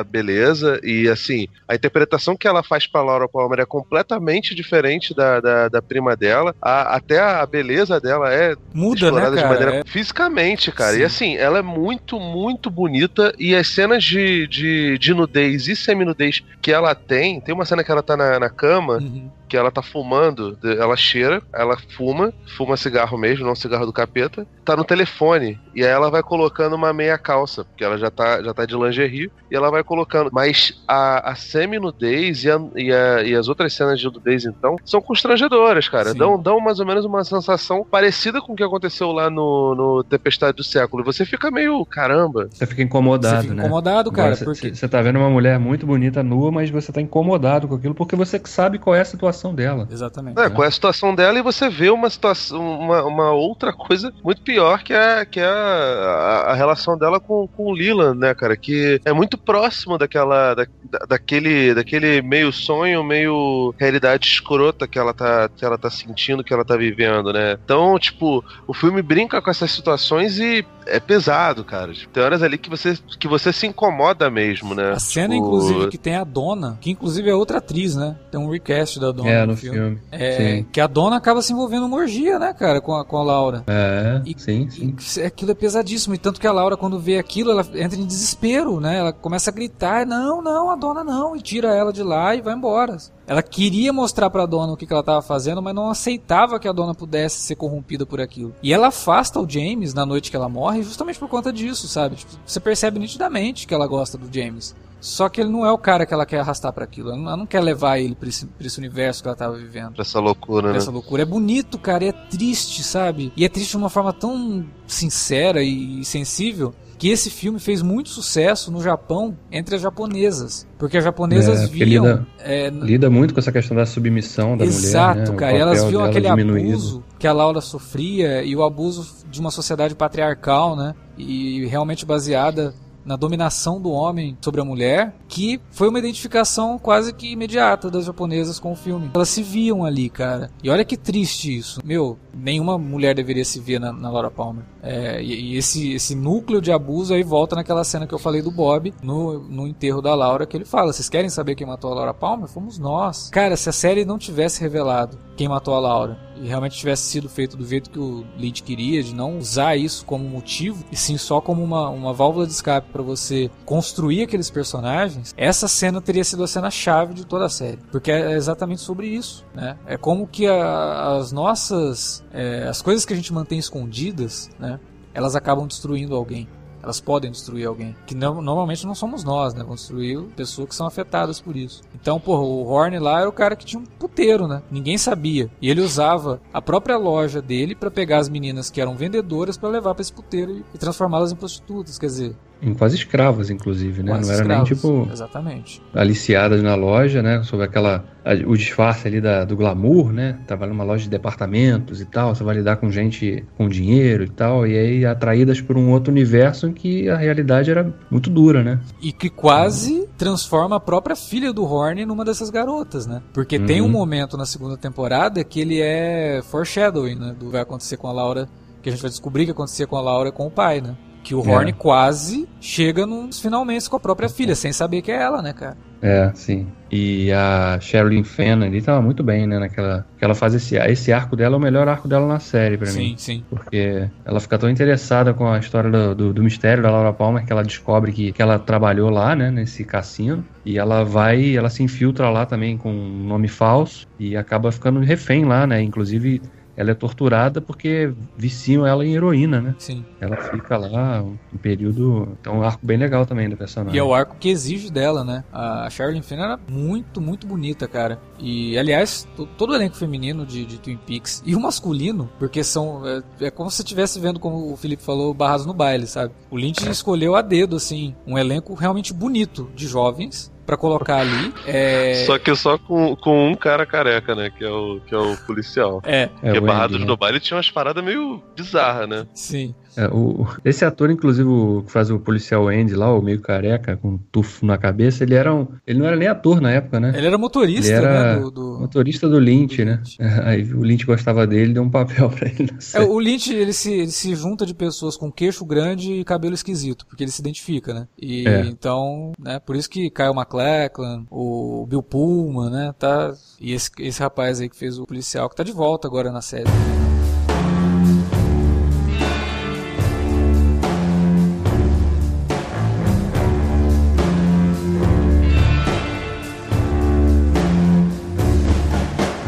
beleza. E, assim, a interpretação que ela faz pra Laura Palmer é completamente diferente da prima dela. Até a beleza dela é muda, explorada, né, cara? De maneira... Fisicamente, cara. Sim. E, assim, ela é muito, muito bonita. E as cenas de nudez e semi-nudez que ela tem uma cena que ela tá na cama, uhum, que ela tá fumando, ela cheira, ela fuma cigarro mesmo, não cigarro do capeta, tá no telefone, e aí ela vai colocando uma meia calça, porque ela já tá de lingerie, e ela vai colocando, mas a semi-nudez e as outras cenas de nudez, então, são constrangedoras, cara, dão mais ou menos uma sensação parecida com o que aconteceu lá no Tempestade do Século, e você fica meio, caramba. Você fica incomodado, né? Incomodado, cara, agora, porque... Você tá vendo uma mulher muito bonita, nua, mas você tá incomodado com aquilo, porque você sabe qual é a situação dela. Exatamente. Qual é a situação dela, e você vê uma situação, uma outra coisa muito pior, que é a relação dela com o Leland, né, cara, que é muito próximo daquele meio sonho, meio realidade escrota que ela tá sentindo, que ela tá vivendo, né. Então, tipo, o filme brinca com essas situações e é pesado, cara. Tem horas ali que você se incomoda mesmo, né. A cena, tipo... inclusive, que tem a dona, que inclusive é outra atriz, né, tem um recast da dona. No filme. Que a dona acaba se envolvendo em orgia, né, cara, com a Laura. Sim. Aquilo é pesadíssimo, e tanto que a Laura, quando vê aquilo, ela entra em desespero, né, ela começa a gritar, não, a dona não, e tira ela de lá e vai embora. Ela queria mostrar pra dona o que ela tava fazendo, mas não aceitava que a dona pudesse ser corrompida por aquilo. E ela afasta o James na noite que ela morre justamente por conta disso, sabe? Tipo, você percebe nitidamente que ela gosta do James. Só que ele não é o cara que ela quer arrastar pra aquilo. Ela não quer levar ele pra esse universo que ela tava vivendo. Pra essa loucura, né? Essa loucura. É bonito, cara, e é triste, sabe? E é triste de uma forma tão sincera e sensível... que esse filme fez muito sucesso no Japão entre as japonesas, porque as japonesas viam... Lida muito com essa questão da submissão da mulher, né? Exato, cara, e elas viam aquele abuso que a Laura sofria, e o abuso de uma sociedade patriarcal, né, e realmente baseada na dominação do homem sobre a mulher, que foi uma identificação quase que imediata das japonesas com o filme. Elas se viam ali, cara. E olha que triste isso. Meu, nenhuma mulher deveria se ver na Laura Palmer. E esse núcleo de abuso aí volta naquela cena que eu falei do Bob, no enterro da Laura, que ele fala, vocês querem saber quem matou a Laura Palmer? Fomos nós. Cara, se a série não tivesse revelado quem matou a Laura, e realmente tivesse sido feito do jeito que o Lynch queria, de não usar isso como motivo, e sim só como uma válvula de escape pra você construir aqueles personagens, essa cena teria sido a cena-chave de toda a série, porque é exatamente sobre isso, né? É como que as coisas que a gente mantém escondidas, né, elas acabam destruindo alguém. Elas podem destruir alguém, que normalmente não somos nós, né? Vão destruir pessoas que são afetadas por isso. Então, porra, o Horn lá era o cara que tinha um puteiro, né? Ninguém sabia. E ele usava a própria loja dele pra pegar as meninas que eram vendedoras pra levar pra esse puteiro e transformá-las em prostitutas, quer dizer... Quase escravas, inclusive, né? Quase não eram nem, tipo... Exatamente. Aliciadas na loja, né? Sob o disfarce ali do glamour, né? Tava numa loja de departamentos e tal, você vai lidar com gente com dinheiro e tal, e aí atraídas por um outro universo em que a realidade era muito dura, né? E que quase transforma a própria filha do Horn numa dessas garotas, né? Porque tem um momento na segunda temporada que ele é foreshadowing, né? Do vai acontecer com a Laura, que a gente vai descobrir que acontecia com a Laura com o pai, né? Que o Horn quase chega nos finalmente com a própria filha, sem saber que é ela, né, cara? É, sim. E a Sherilyn Fenn ali tava muito bem, né, naquela... que ela faz esse arco dela, é o melhor arco dela na série, pra mim. Sim, sim. Porque ela fica tão interessada com a história do mistério da Laura Palmer, que ela descobre que ela trabalhou lá, né, nesse cassino. E ela se infiltra lá também com um nome falso e acaba ficando refém lá, né, inclusive... Ela é torturada porque viciam ela em heroína, né? Sim. Ela fica lá um período... Então é um arco bem legal também da personagem. E é o arco que exige dela, né? A Sherilyn Fenn era muito, muito bonita, cara. E, aliás, todo o elenco feminino de Twin Peaks e o masculino, porque é como se você estivesse vendo, como o Felipe falou, Barrados no Baile, sabe? O Lynch escolheu a dedo, assim, um elenco realmente bonito de jovens... pra colocar ali. Só com um cara careca, né? Que é o policial. Porque Barrados no Baile tinha umas paradas meio bizarras, né? Sim. Esse ator, inclusive, que faz o policial Andy lá, o meio careca, com um tufo na cabeça, ele não era nem ator na época, né? Ele era motorista, né? Motorista do Lynch, né? Aí o Lynch gostava dele, deu um papel pra ele. O Lynch, ele se junta de pessoas com queixo grande e cabelo esquisito, porque ele se identifica, né? E então, né? Por isso que Kyle MacLachlan, o Bill Pullman, né? Tá... E esse rapaz aí que fez o policial, que tá de volta agora na série.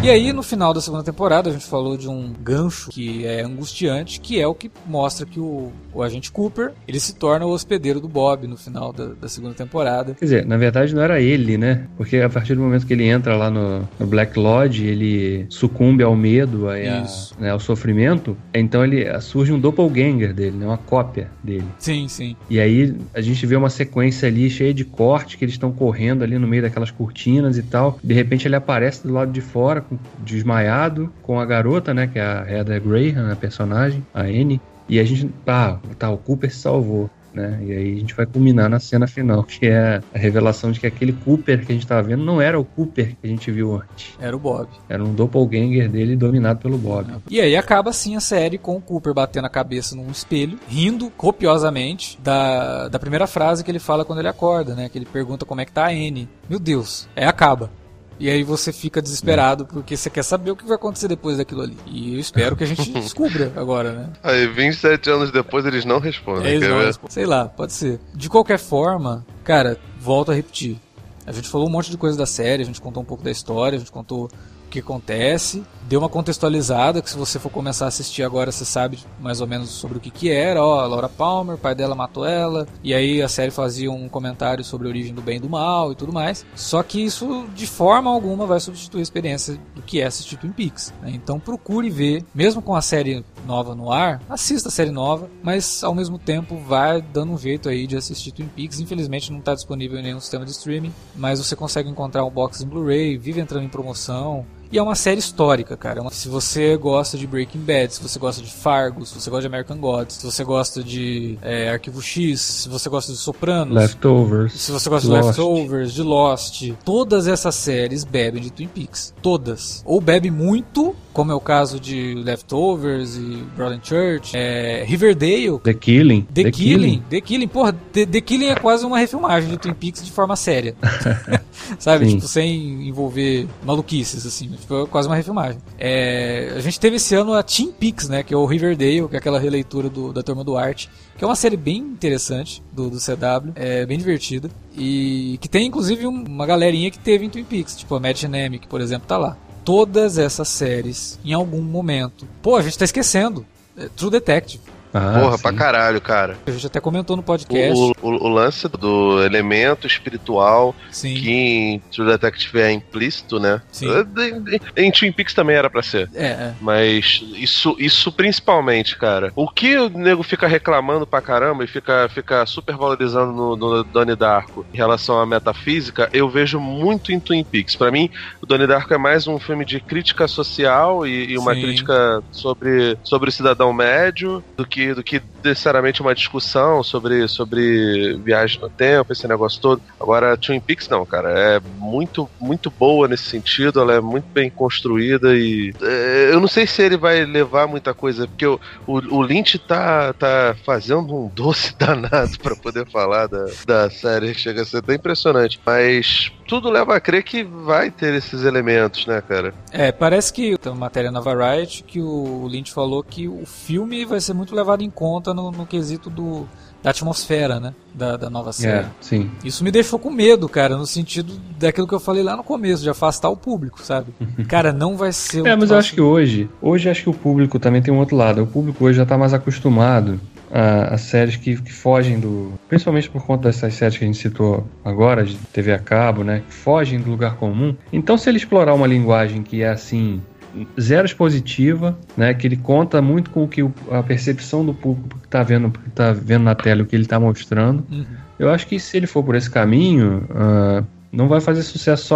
E aí, no final da segunda temporada, a gente falou de um gancho que é angustiante, que é o que mostra que o agente Cooper, ele se torna o hospedeiro do Bob no final da segunda temporada. Quer dizer, na verdade não era ele, né? Porque a partir do momento que ele entra lá no Black Lodge, ele sucumbe ao medo, ao sofrimento, então surge um doppelganger dele, né? Uma cópia dele. Sim, sim. E aí a gente vê uma sequência ali cheia de corte, que eles estão correndo ali no meio daquelas cortinas e tal. De repente ele aparece do lado de fora, desmaiado, com a garota, né, que é a Heather Graham, a personagem, a Anne, e a gente, o Cooper se salvou, né, e aí a gente vai culminar na cena final, que é a revelação de que aquele Cooper que a gente tava vendo não era o Cooper que a gente viu antes. Era o Bob. Era um doppelganger dele dominado pelo Bob. E aí acaba, assim, a série com o Cooper batendo a cabeça num espelho, rindo copiosamente da primeira frase que ele fala quando ele acorda, né, que ele pergunta como é que tá a Anne. Meu Deus, acaba. E aí você fica desesperado, porque você quer saber o que vai acontecer depois daquilo ali. E eu espero que a gente descubra agora, né? Aí, 27 anos depois, eles não respondem. Eles não respondem. Sei lá, pode ser. De qualquer forma, cara, volto a repetir. A gente falou um monte de coisa da série, a gente contou um pouco da história, a gente contou o que acontece, deu uma contextualizada, que se você for começar a assistir agora, você sabe mais ou menos sobre o que era. Ó, a Laura Palmer, o pai dela matou ela, e aí a série fazia um comentário sobre a origem do bem e do mal e tudo mais. Só que isso, de forma alguma, vai substituir a experiência do que é assistir Twin Peaks, né? Então procure ver, mesmo com a série nova no ar, assista a série nova, mas ao mesmo tempo vai dando um jeito aí de assistir Twin Peaks. Infelizmente não está disponível em nenhum sistema de streaming, mas você consegue encontrar um box em Blu-ray, vive entrando em promoção. E é uma série histórica, cara. Se você gosta de Breaking Bad, se você gosta de Fargo, se você gosta de American Gods, se você gosta de Arquivo X, se você gosta de Sopranos, Leftovers, se você gosta de Leftovers, de Lost, todas essas séries bebem de Twin Peaks. Todas. Ou bebem muito, como é o caso de Leftovers e Broadchurch, Riverdale, The Killing. Porra, The Killing é quase uma refilmagem de Twin Peaks de forma séria. Sabe? Sim. Tipo, sem envolver maluquices, assim. Tipo, quase uma refilmagem. A gente teve esse ano a Teen Peaks, né? Que é o Riverdale, que é aquela releitura da Turma do Arte, que é uma série bem interessante do CW, bem divertida, e que tem, inclusive, uma galerinha que teve em Twin Peaks, tipo a Matt Dynamic, por exemplo, tá lá. Todas essas séries, em algum momento... Pô, a gente tá esquecendo. True Detective. Porra, sim. Pra caralho, cara. A gente até comentou no podcast. O lance do elemento espiritual, sim, que em True Detective é implícito, né? Sim. Em Twin Peaks também era pra ser. Mas isso principalmente, cara. O que o nego fica reclamando pra caramba e fica super valorizando no Donnie Darko em relação à metafísica, eu vejo muito em Twin Peaks. Pra mim, o Donnie Darko é mais um filme de crítica social e uma, sim, crítica sobre o cidadão médio do que necessariamente uma discussão sobre viagem no tempo, esse negócio todo. Agora, Twin Peaks não, cara, é muito, muito boa nesse sentido, ela é muito bem construída e eu não sei se ele vai levar muita coisa, porque o Lynch tá fazendo um doce danado pra poder falar da série, chega a ser até impressionante, mas tudo leva a crer que vai ter esses elementos, né, cara? Parece que tem uma matéria na Variety que o Lynch falou que o filme vai ser muito levado em conta no quesito da atmosfera, né? Da nova série. Sim. Isso me deixou com medo, cara, no sentido daquilo que eu falei lá no começo, de afastar o público, sabe? Cara, não vai ser... mas eu acho que hoje acho que o público também tem um outro lado. O público hoje já tá mais acostumado a séries que fogem do... Principalmente por conta dessas séries que a gente citou agora, de TV a cabo, né? Que fogem do lugar comum. Então, se ele explorar uma linguagem que é assim... zero expositiva, né, que ele conta muito com o que a percepção do público que está vendo na tela, o que ele está mostrando. Eu acho que se ele for por esse caminho, não vai fazer sucesso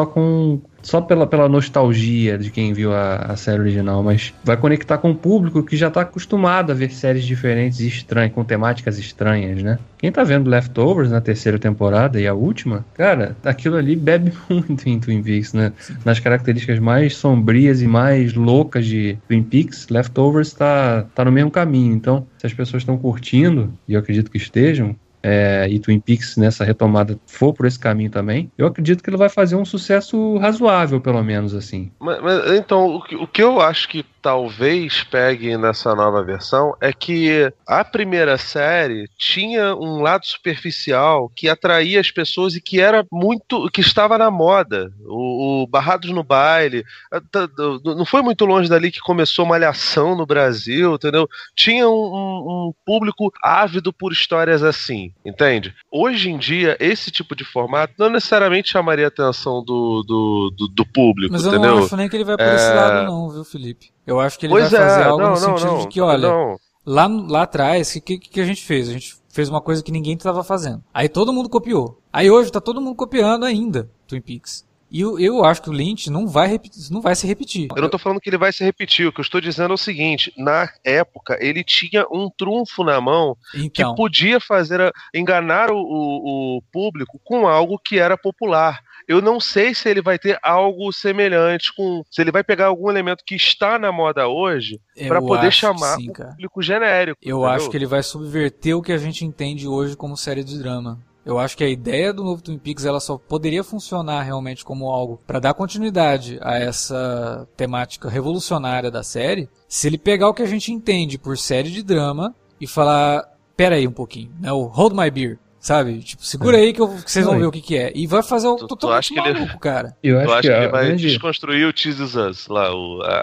só pela nostalgia de quem viu a série original, mas vai conectar com o público que já está acostumado a ver séries diferentes e estranhas, com temáticas estranhas, né? Quem tá vendo Leftovers na terceira temporada e a última, cara, aquilo ali bebe muito em Twin Peaks, né? Nas características mais sombrias e mais loucas de Twin Peaks, Leftovers tá no mesmo caminho. Então, se as pessoas estão curtindo, e eu acredito que estejam, e Twin Peaks nessa retomada for por esse caminho também, eu acredito que ele vai fazer um sucesso razoável, pelo menos assim. Mas então, o que eu acho que talvez pegue nessa nova versão é que a primeira série tinha um lado superficial que atraía as pessoas e que era muito, que estava na moda, o Barrados no Baile, não foi muito longe dali que começou Malhação no Brasil, entendeu? Tinha um público ávido por histórias assim, entende? Hoje em dia, esse tipo de formato não necessariamente chamaria a atenção do público, mas eu entendeu? Não acho nem que ele vai por esse lado não, viu, Felipe? Eu acho que ele vai fazer algo no sentido de que, olha, lá atrás, o que a gente fez? A gente fez uma coisa que ninguém estava fazendo. Aí todo mundo copiou. Aí hoje tá todo mundo copiando ainda Twin Peaks. E eu acho que o Lynch não vai se repetir. Eu não tô falando que ele vai se repetir. O que eu estou dizendo é o seguinte. Na época, ele tinha um trunfo na mão então, que podia fazer enganar o público com algo que era popular. Eu não sei se ele vai ter algo semelhante com... Se ele vai pegar algum elemento que está na moda hoje para poder chamar o público genérico. Eu acho que ele vai subverter o que a gente entende hoje como série de drama. Eu acho que a ideia do novo Twin Peaks ela só poderia funcionar realmente como algo para dar continuidade a essa temática revolucionária da série, se ele pegar o que a gente entende por série de drama e falar, pera aí um pouquinho, né? O Hold My Beer, sabe? Tipo, segura aí que vocês vão ver o que é. E vai fazer o totalmente maluco, cara. Eu acho que ele vai desconstruir o This Is Us, lá,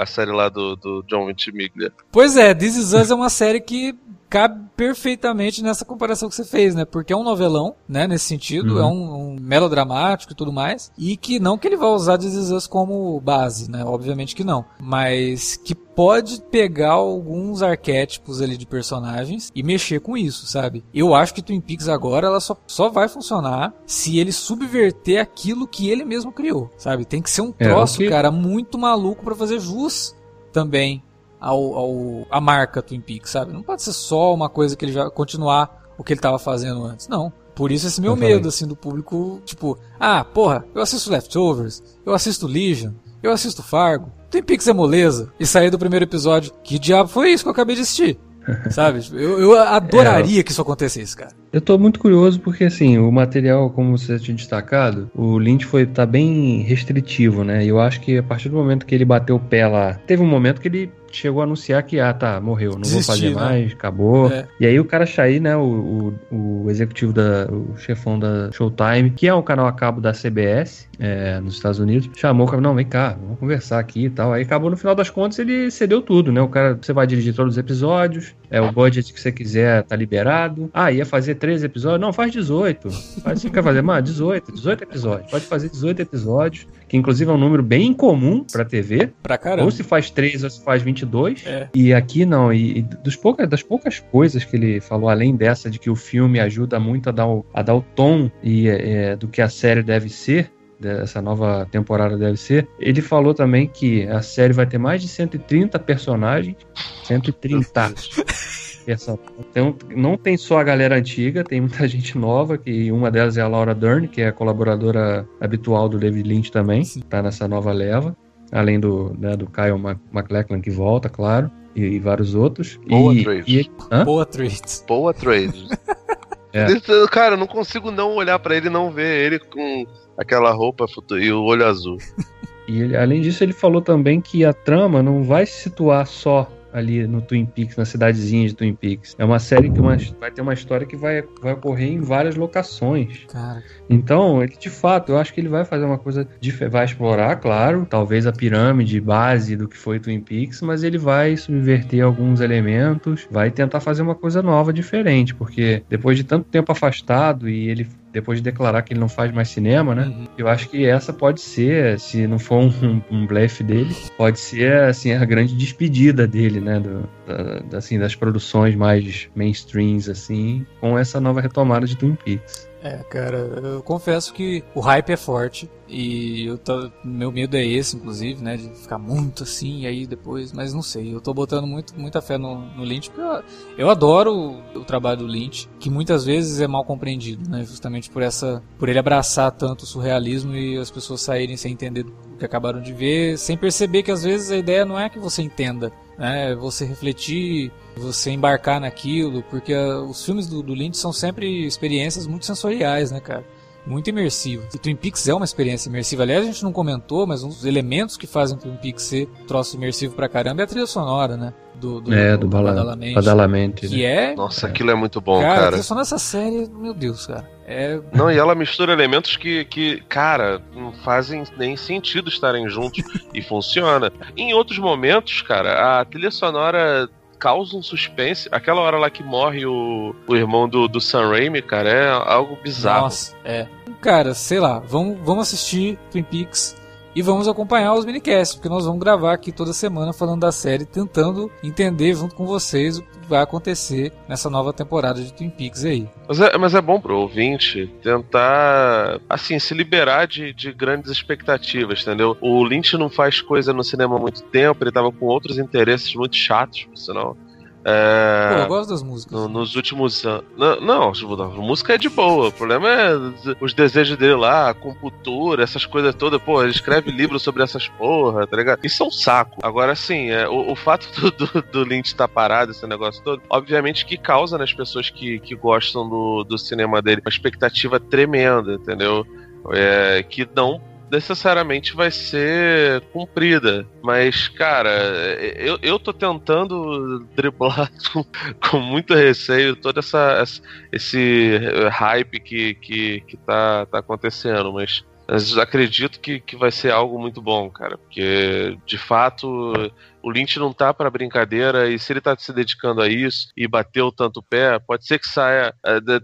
a série lá do John Ventimiglia. Pois é, This Is Us é uma série que cabe perfeitamente nessa comparação que você fez, né? Porque é um novelão, né? Nesse sentido, é um melodramático e tudo mais. E que não que ele vai usar This Is Us como base, né? Obviamente que não. Mas que pode pegar alguns arquétipos ali de personagens e mexer com isso, sabe? Eu acho que Twin Peaks agora ela só vai funcionar se ele subverter aquilo que ele mesmo criou, sabe? Tem que ser um troço, cara, muito maluco pra fazer jus também a marca Twin Peaks, sabe? Não pode ser só uma coisa que ele já continuar o que ele tava fazendo antes, não. Por isso esse meu medo, assim, do público, tipo, eu assisto Leftovers, eu assisto Legion, eu assisto Fargo, Twin Peaks é moleza, e sair do primeiro episódio, que diabo foi isso que eu acabei de assistir? Sabe? Eu adoraria que isso acontecesse, cara. Eu tô muito curioso porque, assim, o material, como você tinha destacado, o Lynch tá bem restritivo, né? Eu acho que a partir do momento que ele bateu o pé lá, teve um momento que ele chegou a anunciar que, morreu, não vou fazer mais, acabou. É. E aí o cara Chaí, né, o executivo, o chefão da Showtime, que é um canal a cabo da CBS, nos Estados Unidos, chamou o cara, não, vem cá, vamos conversar aqui e tal. Aí acabou, no final das contas, ele cedeu tudo, né? O cara, você vai dirigir todos os episódios, o budget que você quiser tá liberado. Ia fazer 13 episódios? Não, faz 18. Você quer fazer mais? 18 episódios. Pode fazer 18 episódios, que inclusive é um número bem comum pra TV. Pra caramba. Ou se faz 13 ou se faz 20. E aqui não, das poucas coisas que ele falou, além dessa de que o filme ajuda muito a dar o tom do que a série deve ser, dessa nova temporada deve ser, ele falou também que a série vai ter mais de 130 personagens, 130 Então, não tem só a galera antiga, tem muita gente nova, que uma delas é a Laura Dern, que é a colaboradora habitual do David Lynch também, tá nessa nova leva. Além do Kyle MacLachlan, que volta, claro, e vários outros. Paul Atreides. Cara, eu não consigo não olhar pra ele e não ver ele com aquela roupa e o olho azul. E ele, além disso, ele falou também que a trama não vai se situar só ali no Twin Peaks, na cidadezinha de Twin Peaks. É uma série que vai ter uma história que vai ocorrer em várias locações. Cara. Então, ele de fato, eu acho que ele vai fazer uma coisa diferente, vai explorar, claro, talvez a pirâmide base do que foi Twin Peaks, mas ele vai subverter alguns elementos, vai tentar fazer uma coisa nova, diferente, porque depois de tanto tempo afastado e ele depois de declarar que ele não faz mais cinema, né? Uhum. Eu acho que essa pode ser, se não for um blefe dele, pode ser, assim, a grande despedida dele, né? assim, das produções mais mainstreams, assim, com essa nova retomada de Twin Peaks. É, cara, eu confesso que o hype é forte e meu medo é esse, inclusive, né, de ficar muito assim e aí depois, mas não sei, eu tô botando muita fé no Lynch, porque eu adoro o trabalho do Lynch, que muitas vezes é mal compreendido, né, justamente por ele abraçar tanto o surrealismo e as pessoas saírem sem entender o que acabaram de ver, sem perceber que às vezes a ideia não é que você entenda, né, você refletir, você embarcar naquilo, porque os filmes do Lynch são sempre experiências muito sensoriais, né, cara? Muito imersivo. E Twin Peaks é uma experiência imersiva. Aliás, a gente não comentou, mas um dos elementos que fazem Twin Peaks ser troço imersivo pra caramba é a trilha sonora, né? Do Badalamenti. Que né? Nossa, aquilo é muito bom, cara. A trilha sonora dessa série, meu Deus, cara. Não, e ela mistura elementos que, cara, não fazem nem sentido estarem juntos e funciona. Em outros momentos, cara, a trilha sonora causa um suspense. Aquela hora lá que morre o irmão do Sam Raimi, cara, é algo bizarro. Nossa, é. Cara, sei lá, vamos assistir Twin Peaks e vamos acompanhar os minicasts, porque nós vamos gravar aqui toda semana falando da série, tentando entender junto com vocês o que vai acontecer nessa nova temporada de Twin Peaks aí. Mas é bom pro ouvinte tentar, assim, se liberar de grandes expectativas, entendeu? O Lynch não faz coisa no cinema há muito tempo, ele tava com outros interesses muito chatos, por sinal. Pô, eu gosto das músicas. Nos últimos anos. Não, a música é de boa. O problema é os desejos dele lá, a compultura, essas coisas todas. Pô, ele escreve livro sobre essas porra, tá ligado? Isso é um saco. Agora, assim, o fato do Lynch estar parado, esse negócio todo, obviamente que causa nas pessoas que gostam do cinema dele uma expectativa tremenda, entendeu? Que não necessariamente vai ser cumprida, mas cara, eu tô tentando driblar com muito receio todo esse hype que tá acontecendo, mas acredito que vai ser algo muito bom, cara, porque de fato o Lynch não tá pra brincadeira, e se ele tá se dedicando a isso e bateu tanto o pé, pode ser que saia.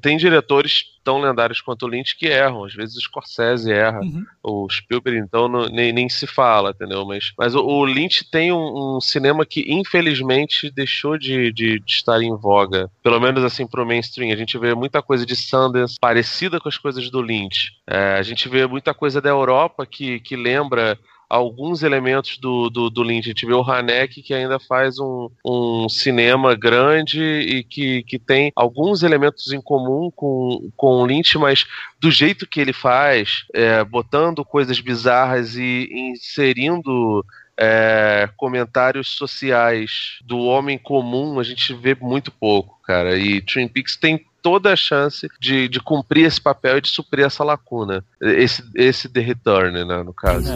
Tem diretores tão lendários quanto o Lynch que erram, às vezes o Scorsese erra, o Spielberg então nem se fala, entendeu? Mas o Lynch tem um cinema que infelizmente deixou de estar em voga, pelo menos assim pro mainstream. A gente vê muita coisa de Sundance parecida com as coisas do Lynch, a gente vê muita coisa da Europa que lembra alguns elementos do Lynch. A gente vê o Haneke, que ainda faz um cinema grande e que tem alguns elementos em comum com o Lynch, mas do jeito que ele faz, botando coisas bizarras e inserindo comentários sociais do homem comum, a gente vê muito pouco, cara. E Twin Peaks tem toda a chance de cumprir esse papel e de suprir essa lacuna, esse The Return, né, no caso.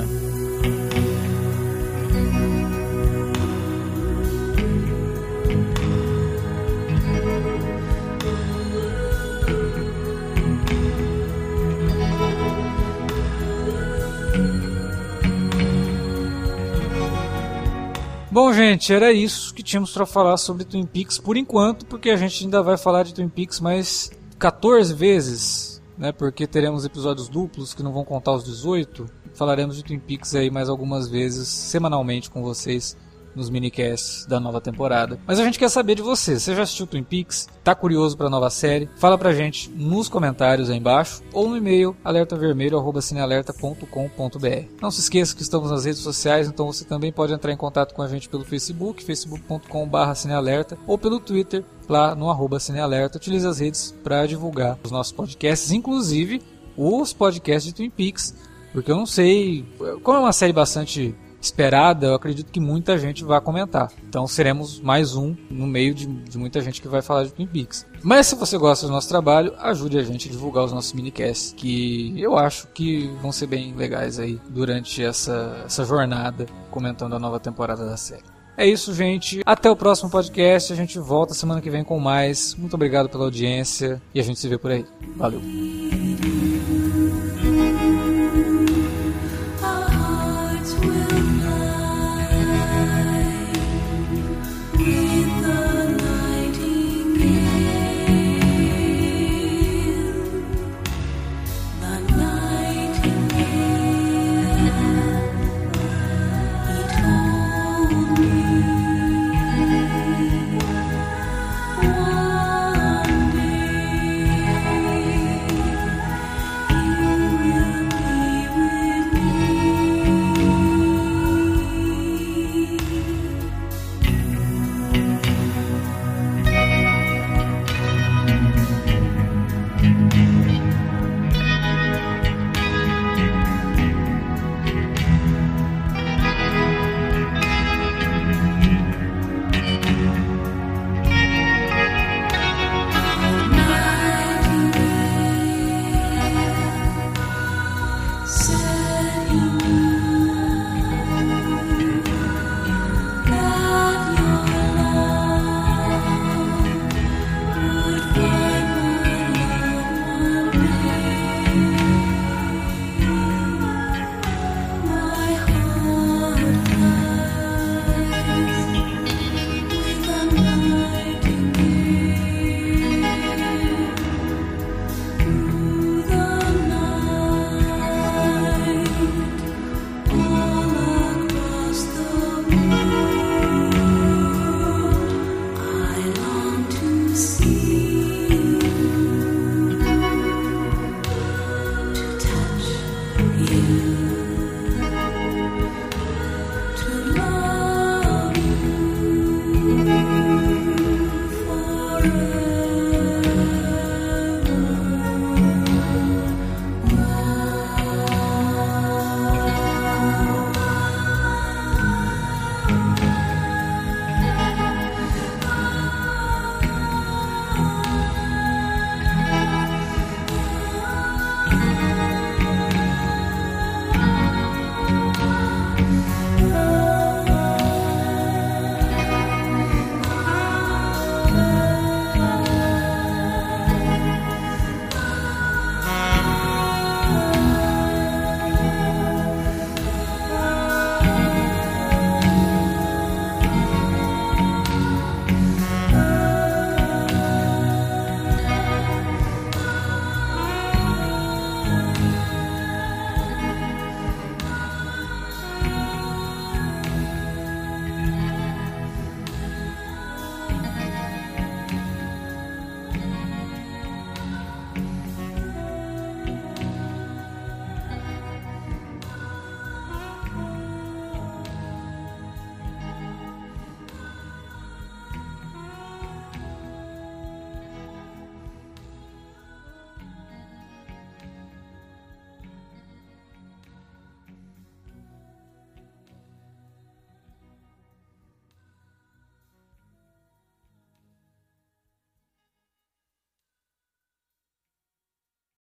Bom, gente, era isso que tínhamos para falar sobre Twin Peaks por enquanto, porque a gente ainda vai falar de Twin Peaks mais 14 vezes, né? Porque teremos episódios duplos que não vão contar os 18. Falaremos de Twin Peaks aí mais algumas vezes, semanalmente com vocês, nos minicasts da nova temporada. Mas a gente quer saber de você. Você já assistiu Twin Peaks? Tá curioso pra nova série? Fala pra gente nos comentários aí embaixo ou no e-mail alertavermelho@cinealerta.com.br. Não se esqueça que estamos nas redes sociais, então você também pode entrar em contato com a gente pelo Facebook, facebook.com/cinealerta, ou pelo Twitter, lá no @cinealerta. Utilize as redes pra divulgar os nossos podcasts, inclusive os podcasts de Twin Peaks, porque eu não sei, como é uma série bastante esperada, eu acredito que muita gente vai comentar. Então seremos mais um no meio de muita gente que vai falar de Twin Peaks. Mas se você gosta do nosso trabalho, ajude a gente a divulgar os nossos minicasts, que eu acho que vão ser bem legais aí durante essa jornada comentando a nova temporada da série. É isso, gente. Até o próximo podcast. A gente volta semana que vem com mais. Muito obrigado pela audiência e a gente se vê por aí. Valeu!